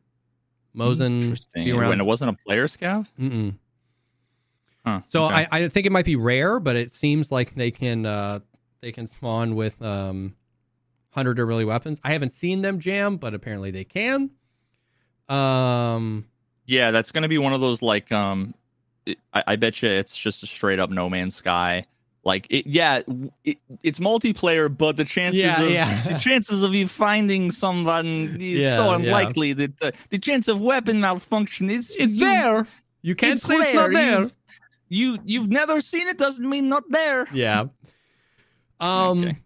Mosin. Interesting. And it wasn't a player scav? Mm-mm. Huh, so okay. I, I think it might be rare, but it seems like they can uh, they can spawn with um, one hundred durability weapons. I haven't seen them jam, but apparently they can. Um, Yeah, that's going to be one of those, like, um, it, I, I bet you it's just a straight-up No Man's Sky. Like it, yeah, it, it's multiplayer, but the chances yeah, of yeah. the chances of you finding someone is yeah, so unlikely yeah. that the, the chance of weapon malfunction is it's you, there. You can't it's say rare. It's not there. You, you you've never seen it doesn't mean not there. Yeah. Um, okay.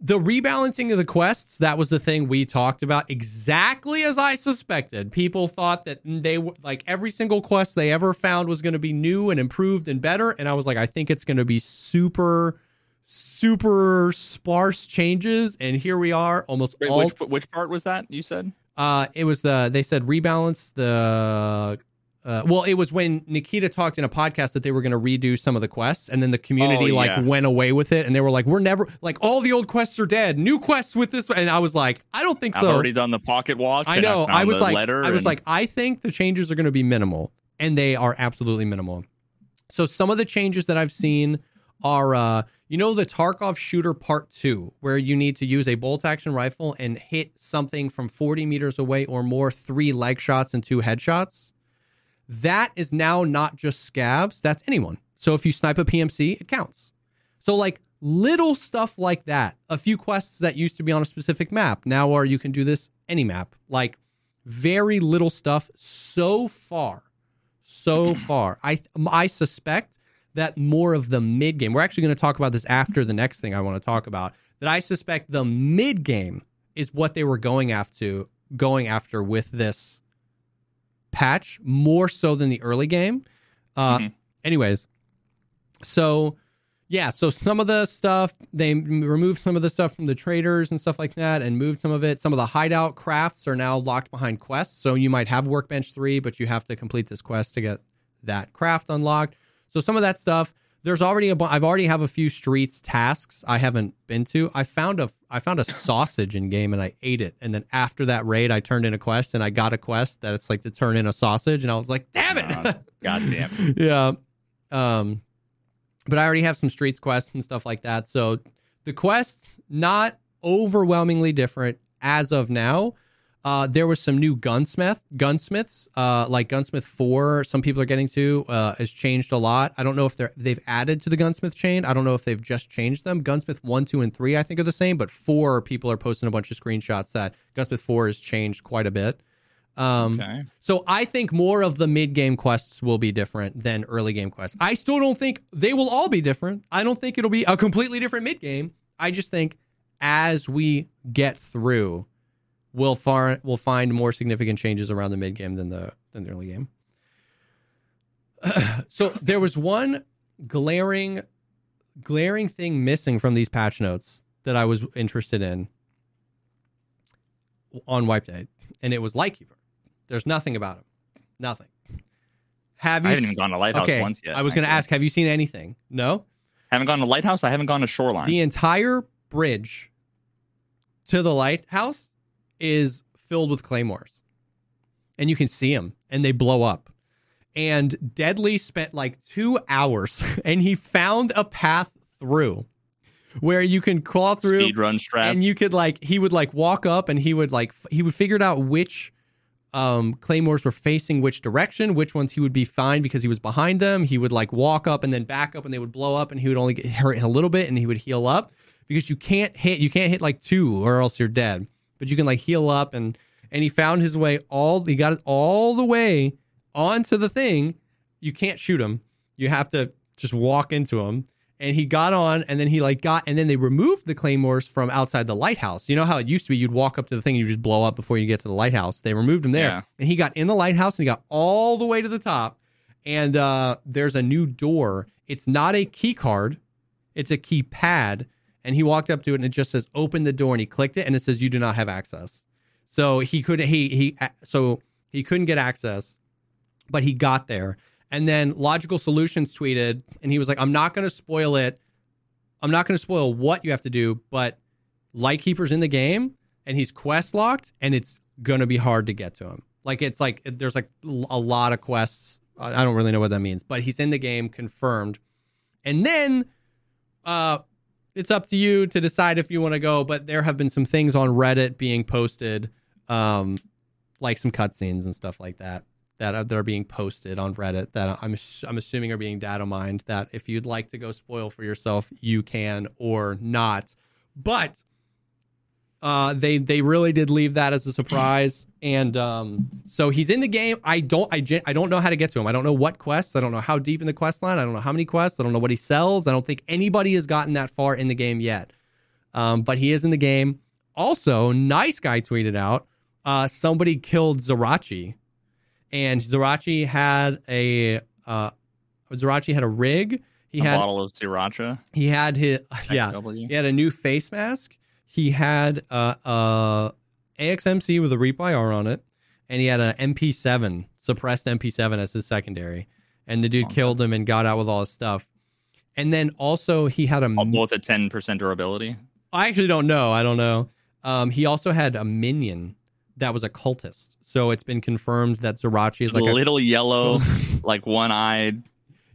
The rebalancing of the quests, that was the thing we talked about. Exactly as I suspected, people thought that they like every single quest they ever found was going to be new and improved and better. And I was like, I think it's going to be super, super sparse changes. And here we are, almost Wait, all. Which, which part was that you said? Uh, it was the they said rebalance the Uh, well, it was when Nikita talked in a podcast that they were going to redo some of the quests, and then the community oh, yeah. like went away with it, and they were like, "We're never like all the old quests are dead. New quests with this." And I was like, "I don't think I've so." I've already done the pocket watch. I know. And I, I was like, I was and... like, I think the changes are going to be minimal, and they are absolutely minimal. So some of the changes that I've seen are, uh, you know, the Tarkov Shooter Part Two, where you need to use a bolt action rifle and hit something from forty meters away or more, three leg shots and two headshots. That is now not just scavs, that's anyone. So if you snipe a P M C, it counts. So like little stuff like that, a few quests that used to be on a specific map now are you can do this any map. Like very little stuff so far, so far. I I suspect that more of the mid game. We're actually going to talk about this after the next thing I want to talk about. That I suspect the mid game is what they were going after, going after with this patch more so than the early game. Uh, mm-hmm. Anyways, so yeah, so some of the stuff they removed some of the stuff from the traders and stuff like that, and moved some of it. Some of the hideout crafts are now locked behind quests, so you might have Workbench three, but you have to complete this quest to get that craft unlocked. So some of that stuff. There's already a. I've already have a few streets tasks I haven't been to. I found a I found a sausage in game and I ate it. And then after that raid, I turned in a quest and I got a quest that it's like to turn in a sausage. And I was like, damn it, uh, god damn it, yeah. Um, but I already have some streets quests and stuff like that. So the quests not overwhelmingly different as of now. Uh, there was some new gunsmith, gunsmiths, uh, like Gunsmith four, some people are getting to, uh, has changed a lot. I don't know if they're, they've added to the gunsmith chain. I don't know if they've just changed them. Gunsmith one, two, and three, I think, are the same, but four people are posting a bunch of screenshots that Gunsmith four has changed quite a bit. Um, okay. So I think more of the mid-game quests will be different than early-game quests. I still don't think they will all be different. I don't think it'll be a completely different mid-game. I just think as we get through... We'll, far, we'll find more significant changes around the mid-game than the than the early game. So there was one glaring glaring thing missing from these patch notes that I was interested in on wipe day, and it was Lightkeeper. There's nothing about him. Nothing. Have you I haven't se- even gone to Lighthouse okay, once yet. I was going to ask, have you seen anything? No? I haven't gone to Lighthouse. I haven't gone to Shoreline. The entire bridge to the Lighthouse is filled with claymores, and you can see them and they blow up. And Deadly spent like two hours and he found a path through where you can crawl through speed run strap. And you could like, he would like walk up and he would like, f- he would figure out which um, claymores were facing which direction, which ones he would be fine because he was behind them. He would like walk up and then back up and they would blow up and he would only get hurt a little bit and he would heal up because you can't hit, you can't hit like two or else you're dead. But you can like heal up and and he found his way all he got it all the way onto the thing. You can't shoot him. You have to just walk into him. And he got on and then he like got and then they removed the claymores from outside the lighthouse. You know how it used to be you'd walk up to the thing and you just blow up before you get to the lighthouse. They removed him there. Yeah. And he got in the lighthouse and he got all the way to the top. And uh, there's a new door. It's not a key card, it's a key pad. And he walked up to it and it just says, open the door. And he clicked it and it says, you do not have access. So he couldn't, he, he, so he couldn't get access, but he got there. And then Logical Solutions tweeted and he was like, I'm not going to spoil it. I'm not going to spoil what you have to do, but Lightkeeper's in the game and he's quest locked and it's going to be hard to get to him. Like, it's like, there's like a lot of quests. I don't really know what that means, but he's in the game confirmed. And then, uh, it's up to you to decide if you want to go, but there have been some things on Reddit being posted, um, like some cutscenes and stuff like that, that are, that are being posted on Reddit that I'm I'm assuming are being data mined, that if you'd like to go spoil for yourself, you can or not. But uh, they they really did leave that as a surprise. And um, so he's in the game. I don't I, I don't know how to get to him. I don't know what quests. I don't know how deep in the quest line. I don't know how many quests. I don't know what he sells. I don't think anybody has gotten that far in the game yet. Um, but he is in the game. Also, Nice Guy tweeted out, uh, somebody killed Zarachi. And Zarachi had a uh, Zarachi had a rig. He a had a bottle of sriracha. He had his yeah. X W. He had a new face mask. He had uh, uh, A X M C with a reap I R on it. and he had an M P seven, suppressed M P seven as his secondary. And the dude oh, killed him and got out with all his stuff. And then also he had a... Oh, both a ten percent durability? I actually don't know. I don't know. Um, he also had a minion that was a cultist. So it's been confirmed that Zarachi is like a... Little yellow, like one-eyed.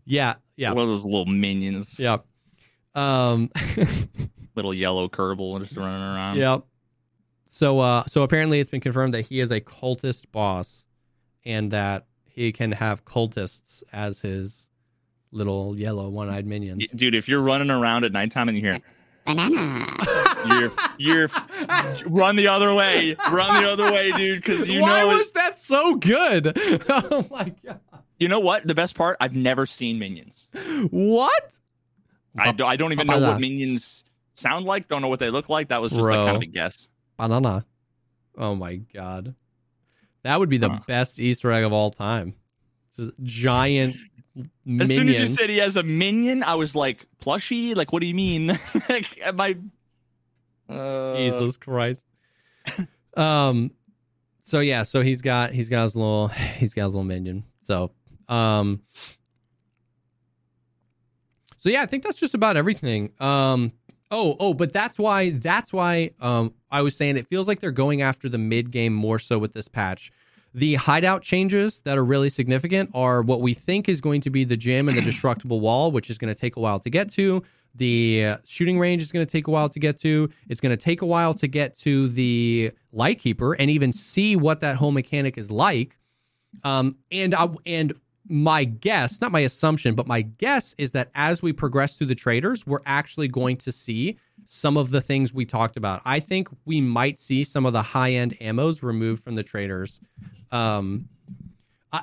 Yeah, yeah. One of those little minions. Yeah. Um, little yellow Kerbal just running around. Yep. So, uh, so apparently it's been confirmed that he is a cultist boss and that he can have cultists as his little yellow one-eyed minions. Dude, if you're running around at nighttime and you hear... Banana. You're, you're, run the other way. Run the other way, dude, because you Why know... Why was it, that so good? Oh, my God. You know what? The best part, I've never seen minions. What? I, do, I don't even know what minions sound like. Don't know what they look like. That was just like kind of a guess. Banana. Oh, my God. That would be the huh. best Easter egg of all time. This giant minion. As soon as you said he has a minion, I was like, plushie? Like, what do you mean? Like, am I... Uh... Jesus Christ. um. So, yeah. So, he's got he's got his little, he's got his little minion. So, um... So yeah, I think that's just about everything. Um, oh, oh, but that's why that's why um, I was saying it feels like they're going after the mid game more so with this patch. The hideout changes that are really significant are what we think is going to be the gym and the destructible wall, which is going to take a while to get to. The uh, shooting range is going to take a while to get to. It's going to take a while to get to the Lightkeeper and even see what that whole mechanic is like. Um, and I and. My guess, not my assumption, but my guess is that as we progress through the traders, we're actually going to see some of the things we talked about. I think we might see some of the high-end ammos removed from the traders. Um,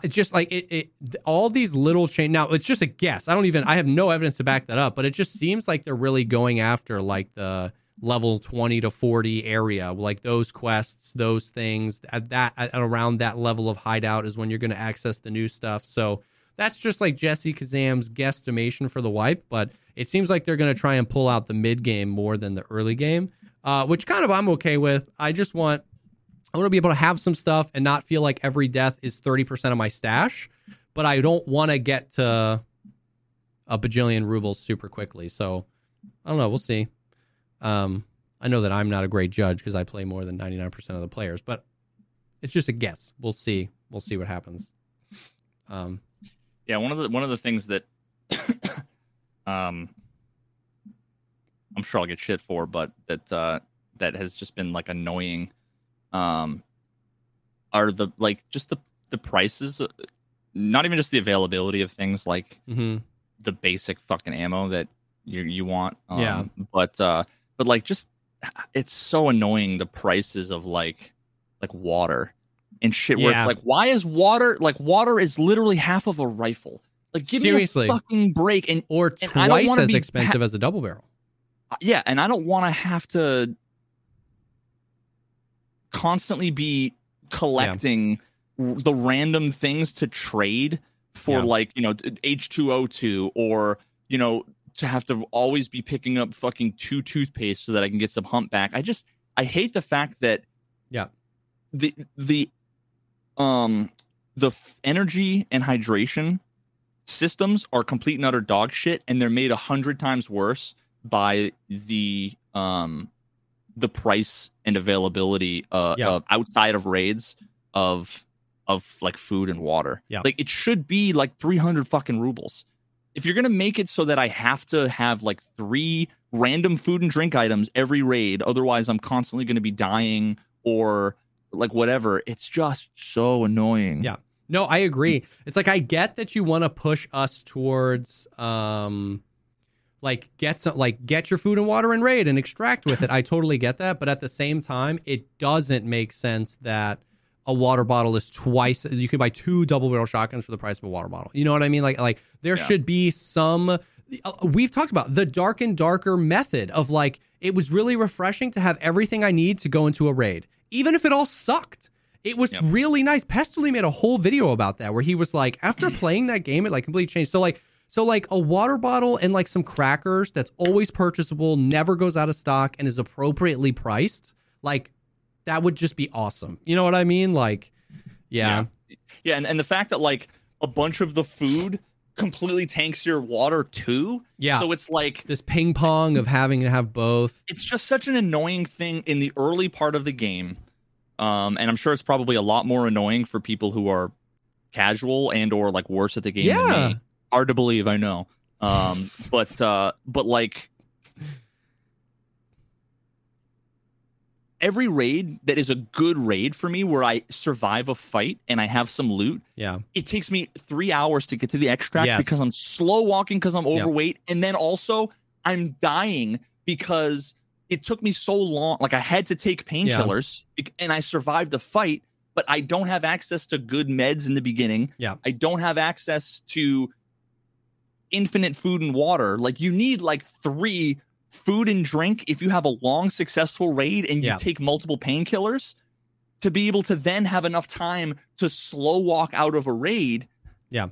it's just like it, it all these little change. Now, it's just a guess. I don't even, I have no evidence to back that up, but it just seems like they're really going after like the level twenty to forty area, like those quests, those things at that at around that level of hideout is when you're going to access the new stuff. So that's just like Jesse Kazam's guesstimation for the wipe, but it seems like they're going to try and pull out the mid game more than the early game, uh, which kind of I'm okay with. I just want I want to be able to have some stuff and not feel like every death is thirty percent of my stash, but I don't want to get to a bajillion rubles super quickly. So I don't know. We'll see. Um, I know that I'm not a great judge because I play more than ninety-nine percent of the players, but it's just a guess. We'll see. We'll see what happens. Um, yeah, one of the one of the things that um, I'm sure I'll get shit for, but that uh, that has just been like annoying um, are the like just the the prices, not even just the availability of things like mm-hmm. the basic fucking ammo that you you want. Um, yeah, but. Uh, But like, just it's so annoying the prices of like, like water and shit. Where yeah. it's like, why is water like water is literally half of a rifle? Like, give Seriously. me a fucking break. And or and twice as expensive ha- as a double barrel. Yeah, and I don't want to have to constantly be collecting yeah. the random things to trade for, yeah. like you know H two O two or you know. to have to always be picking up fucking two toothpaste so that I can get some humpback. I just, I hate the fact that yeah, the, the, um, the f- energy and hydration systems are complete and utter dog shit. And they're made a hundred times worse by the, um, the price and availability, uh, yeah. of outside of raids of, of like food and water. Yeah. Like it should be like three hundred fucking rubles. If you're going to make it so that I have to have like three random food and drink items every raid, otherwise I'm constantly going to be dying or like whatever, it's just so annoying. Yeah. No, I agree. It's like I get that you want to push us towards um like get some, like get your food and water and raid and extract with it. I totally get that, but at the same time, it doesn't make sense that a water bottle is twice. You could buy two double barrel shotguns for the price of a water bottle. You know what I mean? Like, like there yeah. should be some, uh, we've talked about the Dark and Darker method of like, it was really refreshing to have everything I need to go into a raid. Even if it all sucked, it was yep. really nice. Pestily made a whole video about that where he was like, after playing that game, it like completely changed. So like, so like a water bottle and like some crackers that's always purchasable, never goes out of stock and is appropriately priced. Like, that would just be awesome. You know what I mean? Like, Yeah. Yeah. Yeah, and, and the fact that like a bunch of the food completely tanks your water too. Yeah. So it's like this ping pong of having to have both. It's just such an annoying thing in the early part of the game. Um, and I'm sure it's probably a lot more annoying for people who are casual and or like worse at the game. Yeah. Than me. Hard to believe, I know. Um, but uh, but like every raid that is a good raid for me where I survive a fight and I have some loot, yeah, it takes me three hours to get to the extract, yes, because I'm slow walking because I'm overweight. Yep. And then also I'm dying because it took me so long. Like I had to take painkillers, yeah, and I survived the fight, but I don't have access to good meds in the beginning. Yeah. I don't have access to infinite food and water. Like you need like three food and drink if you have a long successful raid and you, yeah, take multiple painkillers to be able to then have enough time to slow walk out of a raid. Yeah.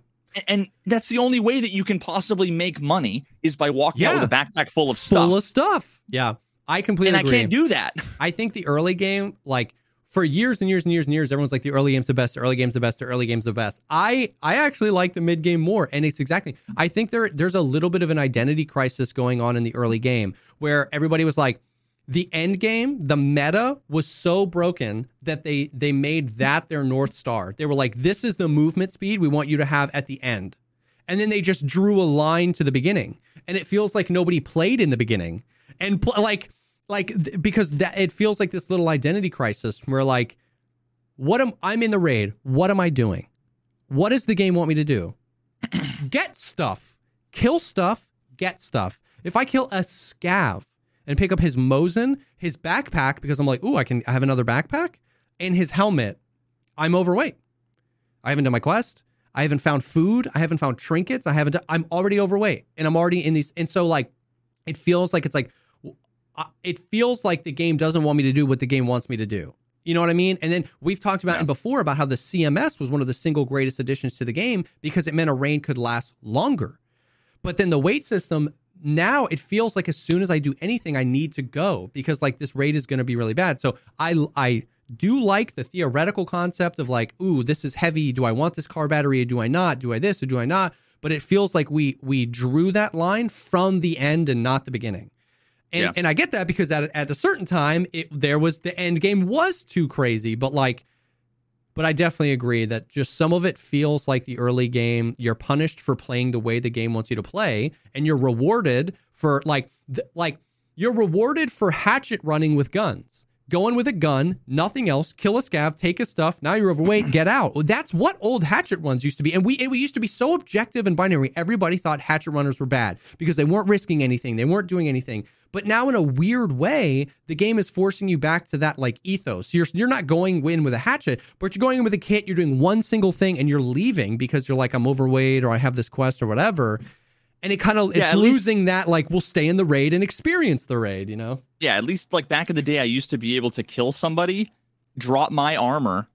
And that's the only way that you can possibly make money is by walking, yeah, out with a backpack full of stuff. Full of stuff. Yeah. I completely and agree. And I can't do that. I think the early game, like for years and years and years and years, everyone's like the early game's the best, the early game's the best, the early game's the best. I, I actually like the mid game more. And it's exactly, I think there there's a little bit of an identity crisis going on in the early game where everybody was like, the end game, the meta was so broken that they they made that their North Star. They were like, this is the movement speed we want you to have at the end. And then they just drew a line to the beginning. And it feels like nobody played in the beginning. And pl- like, like th- because that, it feels like this little identity crisis where like, what am I'm in the raid. What am I doing? What does the game want me to do? Get stuff. Kill stuff. Get stuff. If I kill a scav and pick up his Mosin, his backpack, because I'm like, ooh, I can I have another backpack, and his helmet, I'm overweight. I haven't done my quest. I haven't found food. I haven't found trinkets. I haven't done, I'm already overweight, and I'm already in these. And so, like, it feels like it's like, it feels like the game doesn't want me to do what the game wants me to do. You know what I mean? And then we've talked about, yeah, it before about how the C M S was one of the single greatest additions to the game because it meant a raid could last longer. But then the weight system, now it feels like as soon as I do anything, I need to go because like this raid is going to be really bad. So I, I do like the theoretical concept of like, ooh, this is heavy. Do I want this car battery? Or do I not? Do I this or do I not? But it feels like we we drew that line from the end and not the beginning. And, yeah, and I get that because at, at a certain time, it, there was the end game was too crazy. But like, but I definitely agree that just some of it feels like the early game, you're punished for playing the way the game wants you to play, and you're rewarded for, like, th- like you're rewarded for hatchet running with guns. Go in with a gun, nothing else, kill a scav, take his stuff, now you're overweight, get out. Well, that's what old hatchet runs used to be. And we, it, we used to be so objective and binary. Everybody thought hatchet runners were bad because they weren't risking anything. They weren't doing anything. But now in a weird way, the game is forcing you back to that like ethos. You're you're not going in with a hatchet, but you're going in with a kit. You're doing one single thing and you're leaving because you're like, I'm overweight or I have this quest or whatever. And it kind of, it's yeah, losing least, that like we'll stay in the raid and experience the raid, you know? Yeah, at least like back in the day, I used to be able to kill somebody, drop my armor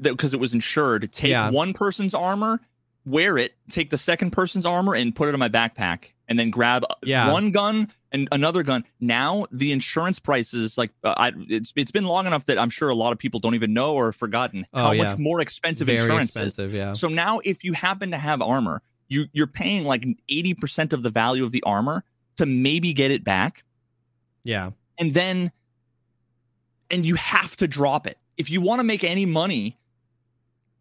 because it was insured, take yeah. one person's armor, wear it, take the second person's armor and put it in my backpack and then grab yeah. one gun and another gun. Now the insurance prices, like uh, I, it's it's been long enough that I'm sure a lot of people don't even know or have forgotten oh, how yeah. much more expensive Very insurance expensive, is. Yeah. So now if you happen to have armor, you you're paying like eighty percent of the value of the armor to maybe get it back. Yeah. And then, and you have to drop it if you want to make any money.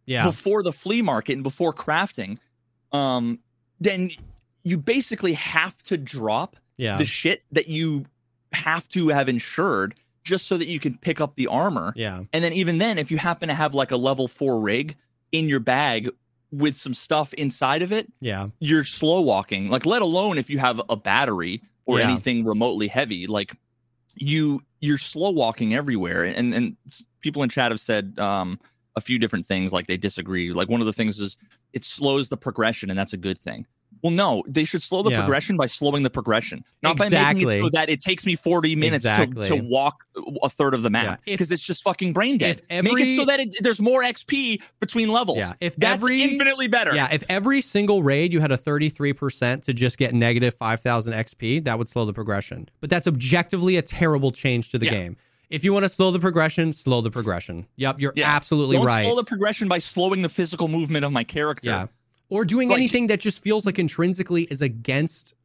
Yeah. Before the flea market and before crafting, um, then you basically have to drop. Yeah. The shit that you have to have insured just so that you can pick up the armor. Yeah. And then even then, if you happen to have like a level four rig in your bag with some stuff inside of it, yeah, you're slow walking. Like, let alone if you have a battery or yeah. anything remotely heavy, like you you're slow walking everywhere. And and people in chat have said um, a few different things, like they disagree. Like one of the things is it slows the progression, and that's a good thing. Well, no, they should slow the yeah. progression by slowing the progression, not exactly. by making it so that it takes me forty minutes exactly. to, to walk a third of the map because yeah. it's just fucking brain dead. Every, Make it so that it, there's more X P between levels. Yeah, if That's every, infinitely better. Yeah, if every single raid you had a thirty-three percent to just get negative five thousand X P, that would slow the progression. But that's objectively a terrible change to the yeah. game. If you want to slow the progression, slow the progression. Yep, you're yeah. absolutely Don't right. Slow the progression by slowing the physical movement of my character. Yeah. Or doing like, anything that just feels like intrinsically is against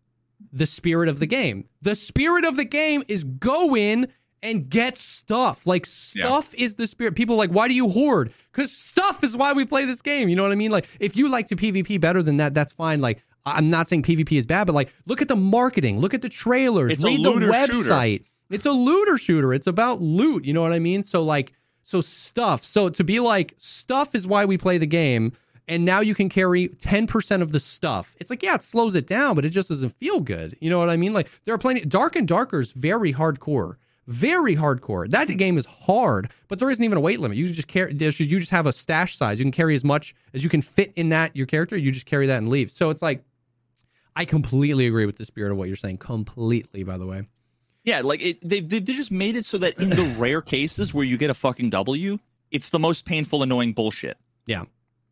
the spirit of the game. The spirit of the game is go in and get stuff. Like, stuff yeah. is the spirit. People are like, why do you hoard? Because stuff is why we play this game. You know what I mean? Like, if you like to PvP better than that, that's fine. Like, I'm not saying PvP is bad, but, like, look at the marketing. Look at the trailers. It's read the website. Shooter. It's a looter shooter. It's about loot. You know what I mean? So, like, so stuff. So to be like, stuff is why we play the game, and now you can carry ten percent of the stuff. It's like, yeah, it slows it down, but it just doesn't feel good. You know what I mean? Like, there are plenty. Dark and Darker is very hardcore. Very hardcore. That game is hard, but there isn't even a weight limit. You just carry. You just have a stash size. You can carry as much as you can fit in that, your character. You just carry that and leave. So it's like, I completely agree with the spirit of what you're saying. Completely, by the way. Yeah, like it, they they just made it so that in the rare cases where you get a fucking W, it's the most painful, annoying bullshit. Yeah.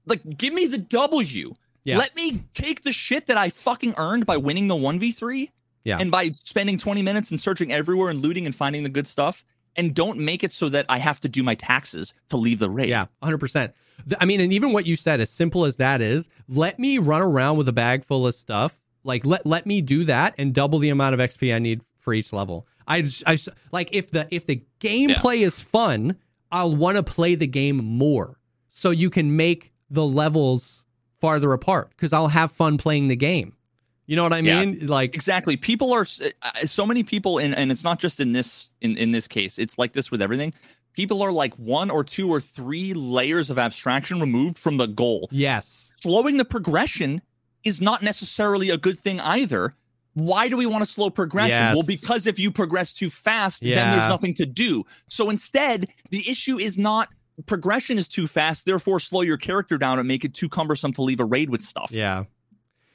Like, give me the W. Yeah. Let me take the shit that I fucking earned by winning the one v three. Yeah. And by spending twenty minutes and searching everywhere and looting and finding the good stuff. And don't make it so that I have to do my taxes to leave the raid. Yeah, one hundred percent. I mean, and even what you said, as simple as that is, let me run around with a bag full of stuff. Like, let, let me do that and double the amount of X P I need for each level. I, just, I just, like, if the if the gameplay yeah. is fun, I'll want to play the game more. So you can make the levels farther apart because I'll have fun playing the game. You know what I mean? Yeah, like, exactly. People are so many people, and and it's not just in this in in this case. It's like this with everything. People are like one or two or three layers of abstraction removed from the goal. Yes, slowing the progression is not necessarily a good thing either. Why do we want to slow progression? Yes. Well, because if you progress too fast, yeah. then there's nothing to do. So instead, the issue is not progression is too fast, therefore slow your character down and make it too cumbersome to leave a raid with stuff. Yeah.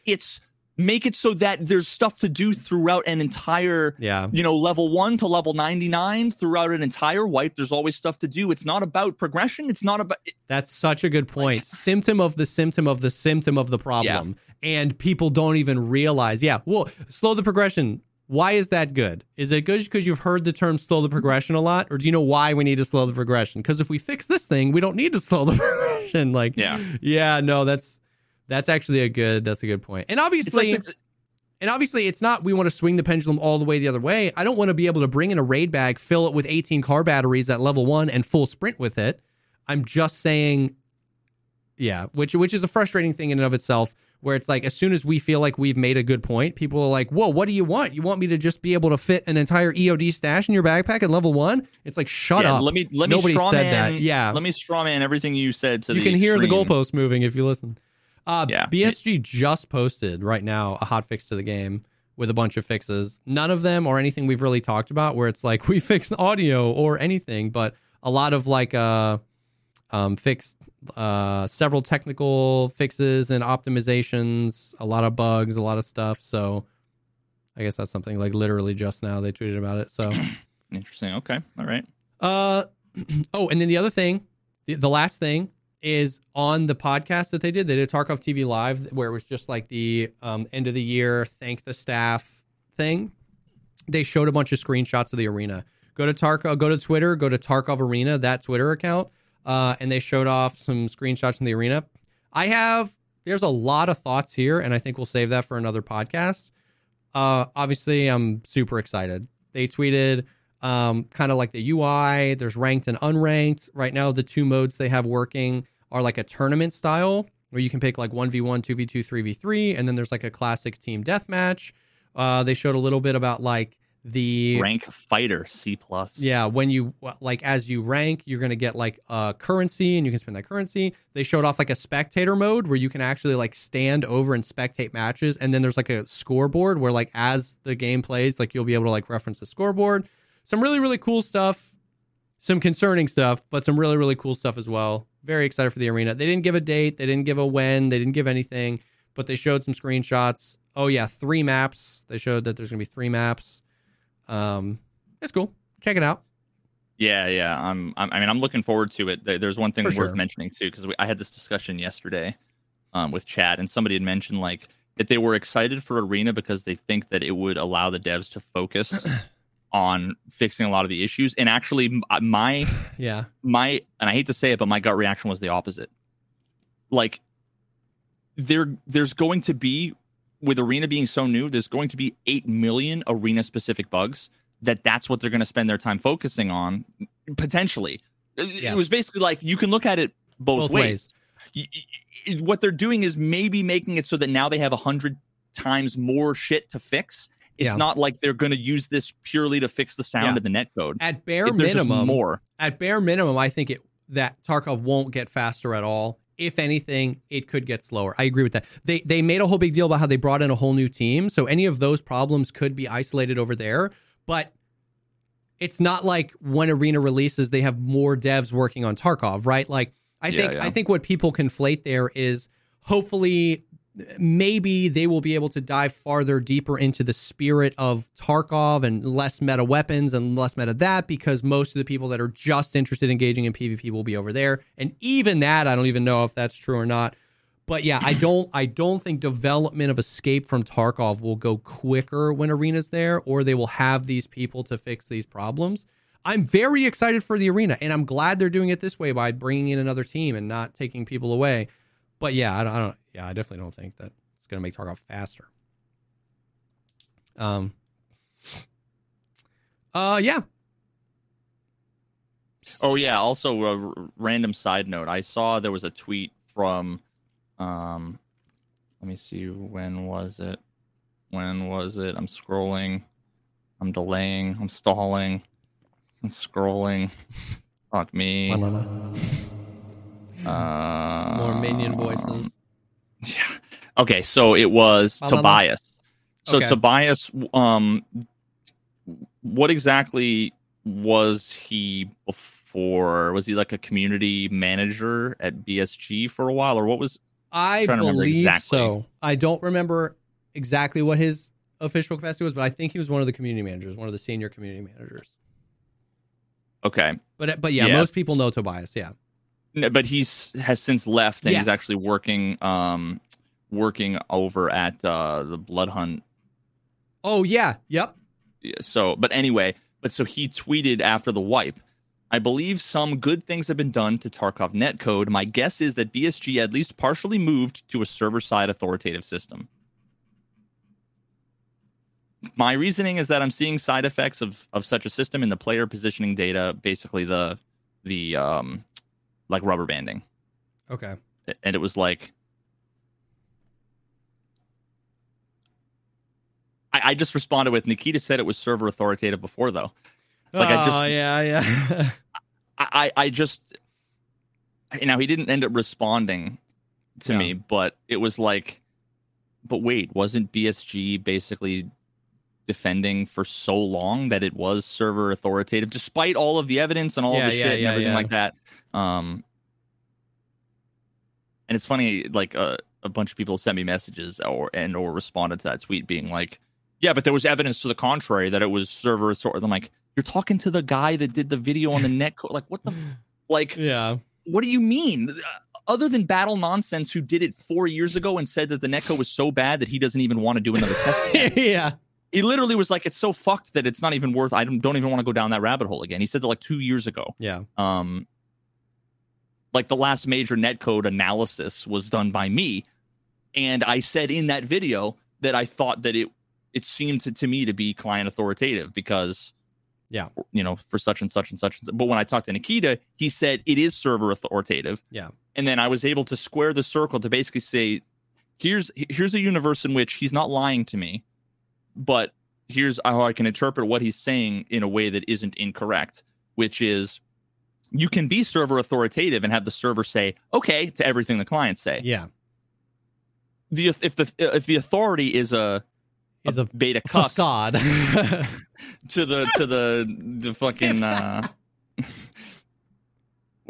It's make it so that there's stuff to do throughout an entire, yeah. you know, level one to level ninety-nine, throughout an entire wipe. There's always stuff to do. It's not about progression. It's not about... It. That's such a good point. Symptom of the symptom of the symptom of the problem. Yeah. And people don't even realize, yeah, well, slow the progression. Why is that good? Is it good because you've heard the term slow the progression a lot? Or do you know why we need to slow the progression? Because if we fix this thing, we don't need to slow the progression. Like, yeah, yeah no, that's that's actually a good, that's a good point. And obviously, it's like the, and obviously it's not, we want to swing the pendulum all the way the other way. I don't want to be able to bring in a raid bag, fill it with eighteen car batteries at level one and full sprint with it. I'm just saying, yeah, which, which is a frustrating thing in and of itself. Where it's like, as soon as we feel like we've made a good point, people are like, whoa, what do you want? You want me to just be able to fit an entire E O D stash in your backpack at level one? It's like, shut yeah, up. Let me, let me Nobody said man, that. Yeah. Let me straw man everything you said to you the You can extreme. Hear the goalpost moving if you listen. Uh, yeah. B S G it, just posted right now a hotfix to the game with a bunch of fixes. None of them are anything we've really talked about where it's like, we fixed audio or anything, but a lot of like... Uh, Um, fixed uh, several technical fixes and optimizations, a lot of bugs, a lot of stuff. So I guess that's something like literally just now they tweeted about it. So interesting. Okay. All right. Uh, oh, and then the other thing, the, the last thing is on the podcast that they did. They did Tarkov T V Live where it was just like the um, end of the year, thank the staff thing. They showed a bunch of screenshots of the arena. Go to Tarkov, go to Twitter, go to Tarkov Arena, that Twitter account. Uh, and they showed off some screenshots in the arena. I have, there's a lot of thoughts here, and I think we'll save that for another podcast. Uh, obviously, I'm super excited. They tweeted um, kind of like the U I. There's ranked and unranked. Right now, the two modes they have working are like a tournament style, where you can pick like one v one, two v two, three v three, and then there's like a classic team deathmatch. Uh, they showed a little bit about like, the rank fighter C plus. Yeah, when you like as you rank, you're gonna get like a uh, currency, and you can spend that currency. They showed off like a spectator mode where you can actually like stand over and spectate matches, and then there's like a scoreboard where like as the game plays, like you'll be able to like reference the scoreboard. Some really really cool stuff, some concerning stuff, but some really really cool stuff as well. Very excited for the arena. They didn't give a date, they didn't give a when, they didn't give anything, but they showed some screenshots. Oh yeah, three maps. They showed that there's gonna be three maps. Um, it's cool. Check it out. Yeah, yeah. I'm. I'm I mean, I'm looking forward to it. There, there's one thing For worth sure. mentioning too, because I had this discussion yesterday, um, with Chad, and somebody had mentioned like that they were excited for Arena because they think that it would allow the devs to focus on fixing a lot of the issues. And actually, my yeah my and I hate to say it, but my gut reaction was the opposite. Like, there there's going to be, with Arena being so new, there's going to be eight million Arena specific bugs that that's what they're going to spend their time focusing on, potentially. Yeah. It was basically like, you can look at it both, both ways. ways. What they're doing is maybe making it so that now they have one hundred times more shit to fix. It's yeah. not like they're going to use this purely to fix the sound yeah. of the netcode. At bare minimum, more. At bare minimum, I think it that Tarkov won't get faster at all. If anything, it could get slower. I agree with that. They they made a whole big deal about how they brought in a whole new team, so any of those problems could be isolated over there. But it's not like when Arena releases, they have more devs working on Tarkov, right? Like, I yeah, think yeah. I think what people conflate there is, hopefully, maybe they will be able to dive farther, deeper into the spirit of Tarkov and less meta weapons and less meta that, because most of the people that are just interested in engaging in PvP will be over there. And even that, I don't even know if that's true or not. But yeah, I don't I don't think development of Escape from Tarkov will go quicker when Arena's there, or they will have these people to fix these problems. I'm very excited for the Arena, and I'm glad they're doing it this way by bringing in another team and not taking people away. But yeah, I don't, I don't yeah, I definitely don't think that it's going to make Tarkov faster. Um. Uh, yeah. Oh yeah. Also, a r- random side note. I saw there was a tweet from, um, let me see, when was it? When was it? I'm scrolling. I'm delaying. I'm stalling. I'm scrolling. Fuck me. Uh, More minion voices. Yeah. Okay, so it was Malala. Tobias. So okay. Tobias, um, what exactly was he before? Was he like a community manager at B S G for a while, or what was? I believe exactly. so. I don't remember exactly what his official capacity was, but I think he was one of the community managers, one of the senior community managers. Okay, but but yeah, yeah. most people know Tobias. Yeah. No, but he's has since left, and yes. he's actually working, um, working over at uh, the Bloodhunt. Oh yeah, yep. Yeah, so, but anyway, but so he tweeted after the wipe, I believe some good things have been done to Tarkov netcode. My guess is that B S G at least partially moved to a server-side authoritative system. My reasoning is that I'm seeing side effects of of such a system in the player positioning data, basically the the. Um, like rubber banding. Okay. And it was like, I, I just responded with, Nikita said it was server authoritative before though. Like, oh, I just, yeah, yeah. I, I just, you know, he didn't end up responding to yeah. me, but it was like, but wait, wasn't B S G basically defending for so long that it was server authoritative, despite all of the evidence and all yeah, of the yeah, shit yeah, and everything yeah. like that. Um, and it's funny, like uh, a bunch of people sent me messages or and or responded to that tweet being like, yeah, but there was evidence to the contrary that it was server authoritative. I'm like, you're talking to the guy that did the video on the netcode. Like, what the, f- like, yeah. what do you mean? Other than Battle Nonsense, who did it four years ago and said that the netcode was so bad that he doesn't even want to do another test. yeah. He literally was like, it's so fucked that it's not even worth, I don't, don't even want to go down that rabbit hole again. He said that like two years ago. Yeah. Um, like the last major netcode analysis was done by me. And I said in that video that I thought that it, it seemed to, to me to be client authoritative because, yeah, you know, for such and such and such. And such. But when I talked to Nikita, he said it is server authoritative. Yeah. And then I was able to square the circle to basically say, here's here's a universe in which he's not lying to me. But here's how I can interpret what he's saying in a way that isn't incorrect, which is you can be server authoritative and have the server say okay to everything the clients say. Yeah. The if the if the authority is a is a, a beta cuck facade to the to the the fucking uh,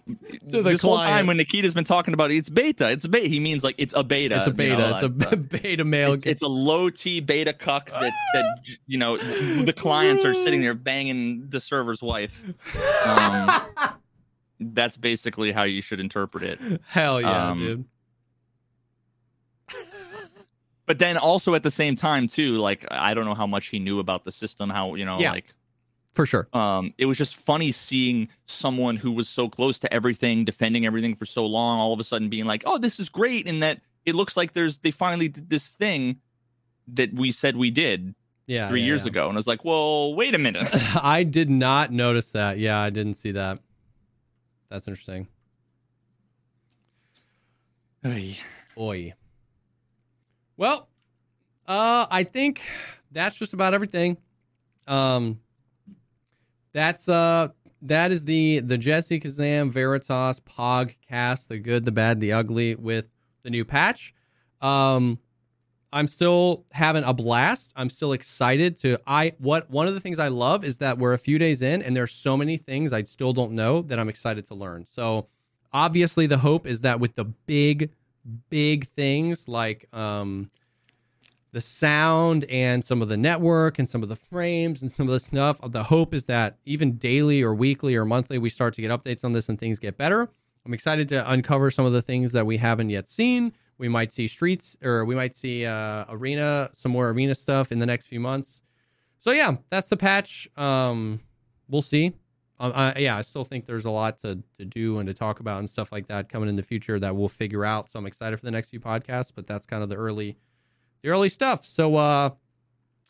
to the this client. Whole time when Nikita's been talking about it, it's beta, it's beta. He means like it's a beta. It's a beta. You know, it's like, a beta male. It's, it's a low T beta cuck that that you know the clients are sitting there banging the server's wife. Um, that's basically how you should interpret it. Hell yeah, um, dude. But then also at the same time too, like I don't know how much he knew about the system. How you know yeah. like For sure. Um, it was just funny seeing someone who was so close to everything, defending everything for so long, all of a sudden being like, oh, this is great. And that it looks like there's they finally did this thing that we said we did yeah, three yeah, years yeah. ago. And I was like, well, wait a minute. I did not notice that. Yeah, I didn't see that. That's interesting. Oy. Oy. Well, uh, I think that's just about everything. Um, that's uh, that is the the Jesse Kazam Veritas Pogcast, the good, the bad, the ugly with the new patch. Um, I'm still having a blast. I'm still excited to I what one of the things I love is that we're a few days in and there's so many things I still don't know that I'm excited to learn. So obviously the hope is that with the big, big things like um, the sound and some of the network and some of the frames and some of the stuff, the hope is that even daily or weekly or monthly, we start to get updates on this and things get better. I'm excited to uncover some of the things that we haven't yet seen. We might see streets or we might see uh, arena, some more arena stuff in the next few months. So yeah, that's the patch. Um, we'll see. Um, I, yeah, I still think there's a lot to, to do and to talk about and stuff like that coming in the future that we'll figure out. So I'm excited for the next few podcasts, but that's kind of the early, the early stuff. So uh,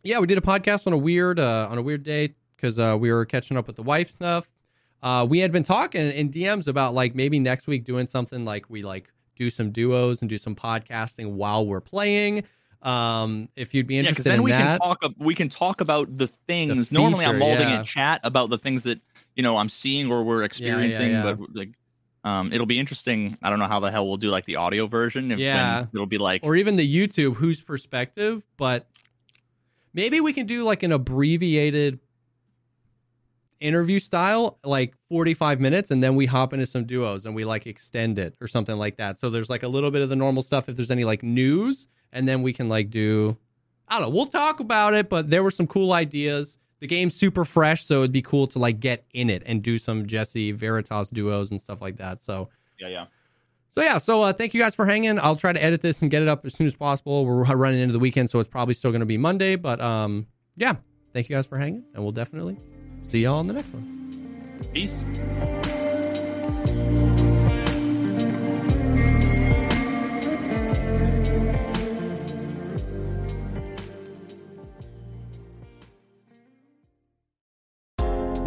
yeah, we did a podcast on a weird, uh, on a weird day because uh, we were catching up with the wife stuff. Uh, we had been talking in D Ms about like maybe next week doing something like we like do some duos and do some podcasting while we're playing. Um, if you'd be interested yeah, then in we that, can talk, we can talk about the things. The feature, Normally, I'm molding yeah. in chat about the things that you know I'm seeing or we're experiencing, yeah, yeah, yeah. but like, um, it'll be interesting. I don't know how the hell we'll do like the audio version. If, yeah, it'll be like, or even the YouTube whose perspective. But maybe we can do like an abbreviated interview style, like forty-five minutes, and then we hop into some duos and we like extend it or something like that. So there's like a little bit of the normal stuff if there's any like news, and then we can like do, I don't know, we'll talk about it, but there were some cool ideas. The game's super fresh, so it'd be cool to like get in it and do some Jesse Veritas duos and stuff like that. So yeah, yeah. So yeah, so uh, thank you guys for hanging. I'll try to edit this and get it up as soon as possible. We're running into the weekend, so it's probably still going to be Monday, but um, yeah, thank you guys for hanging, and we'll definitely see y'all on the next one. Peace.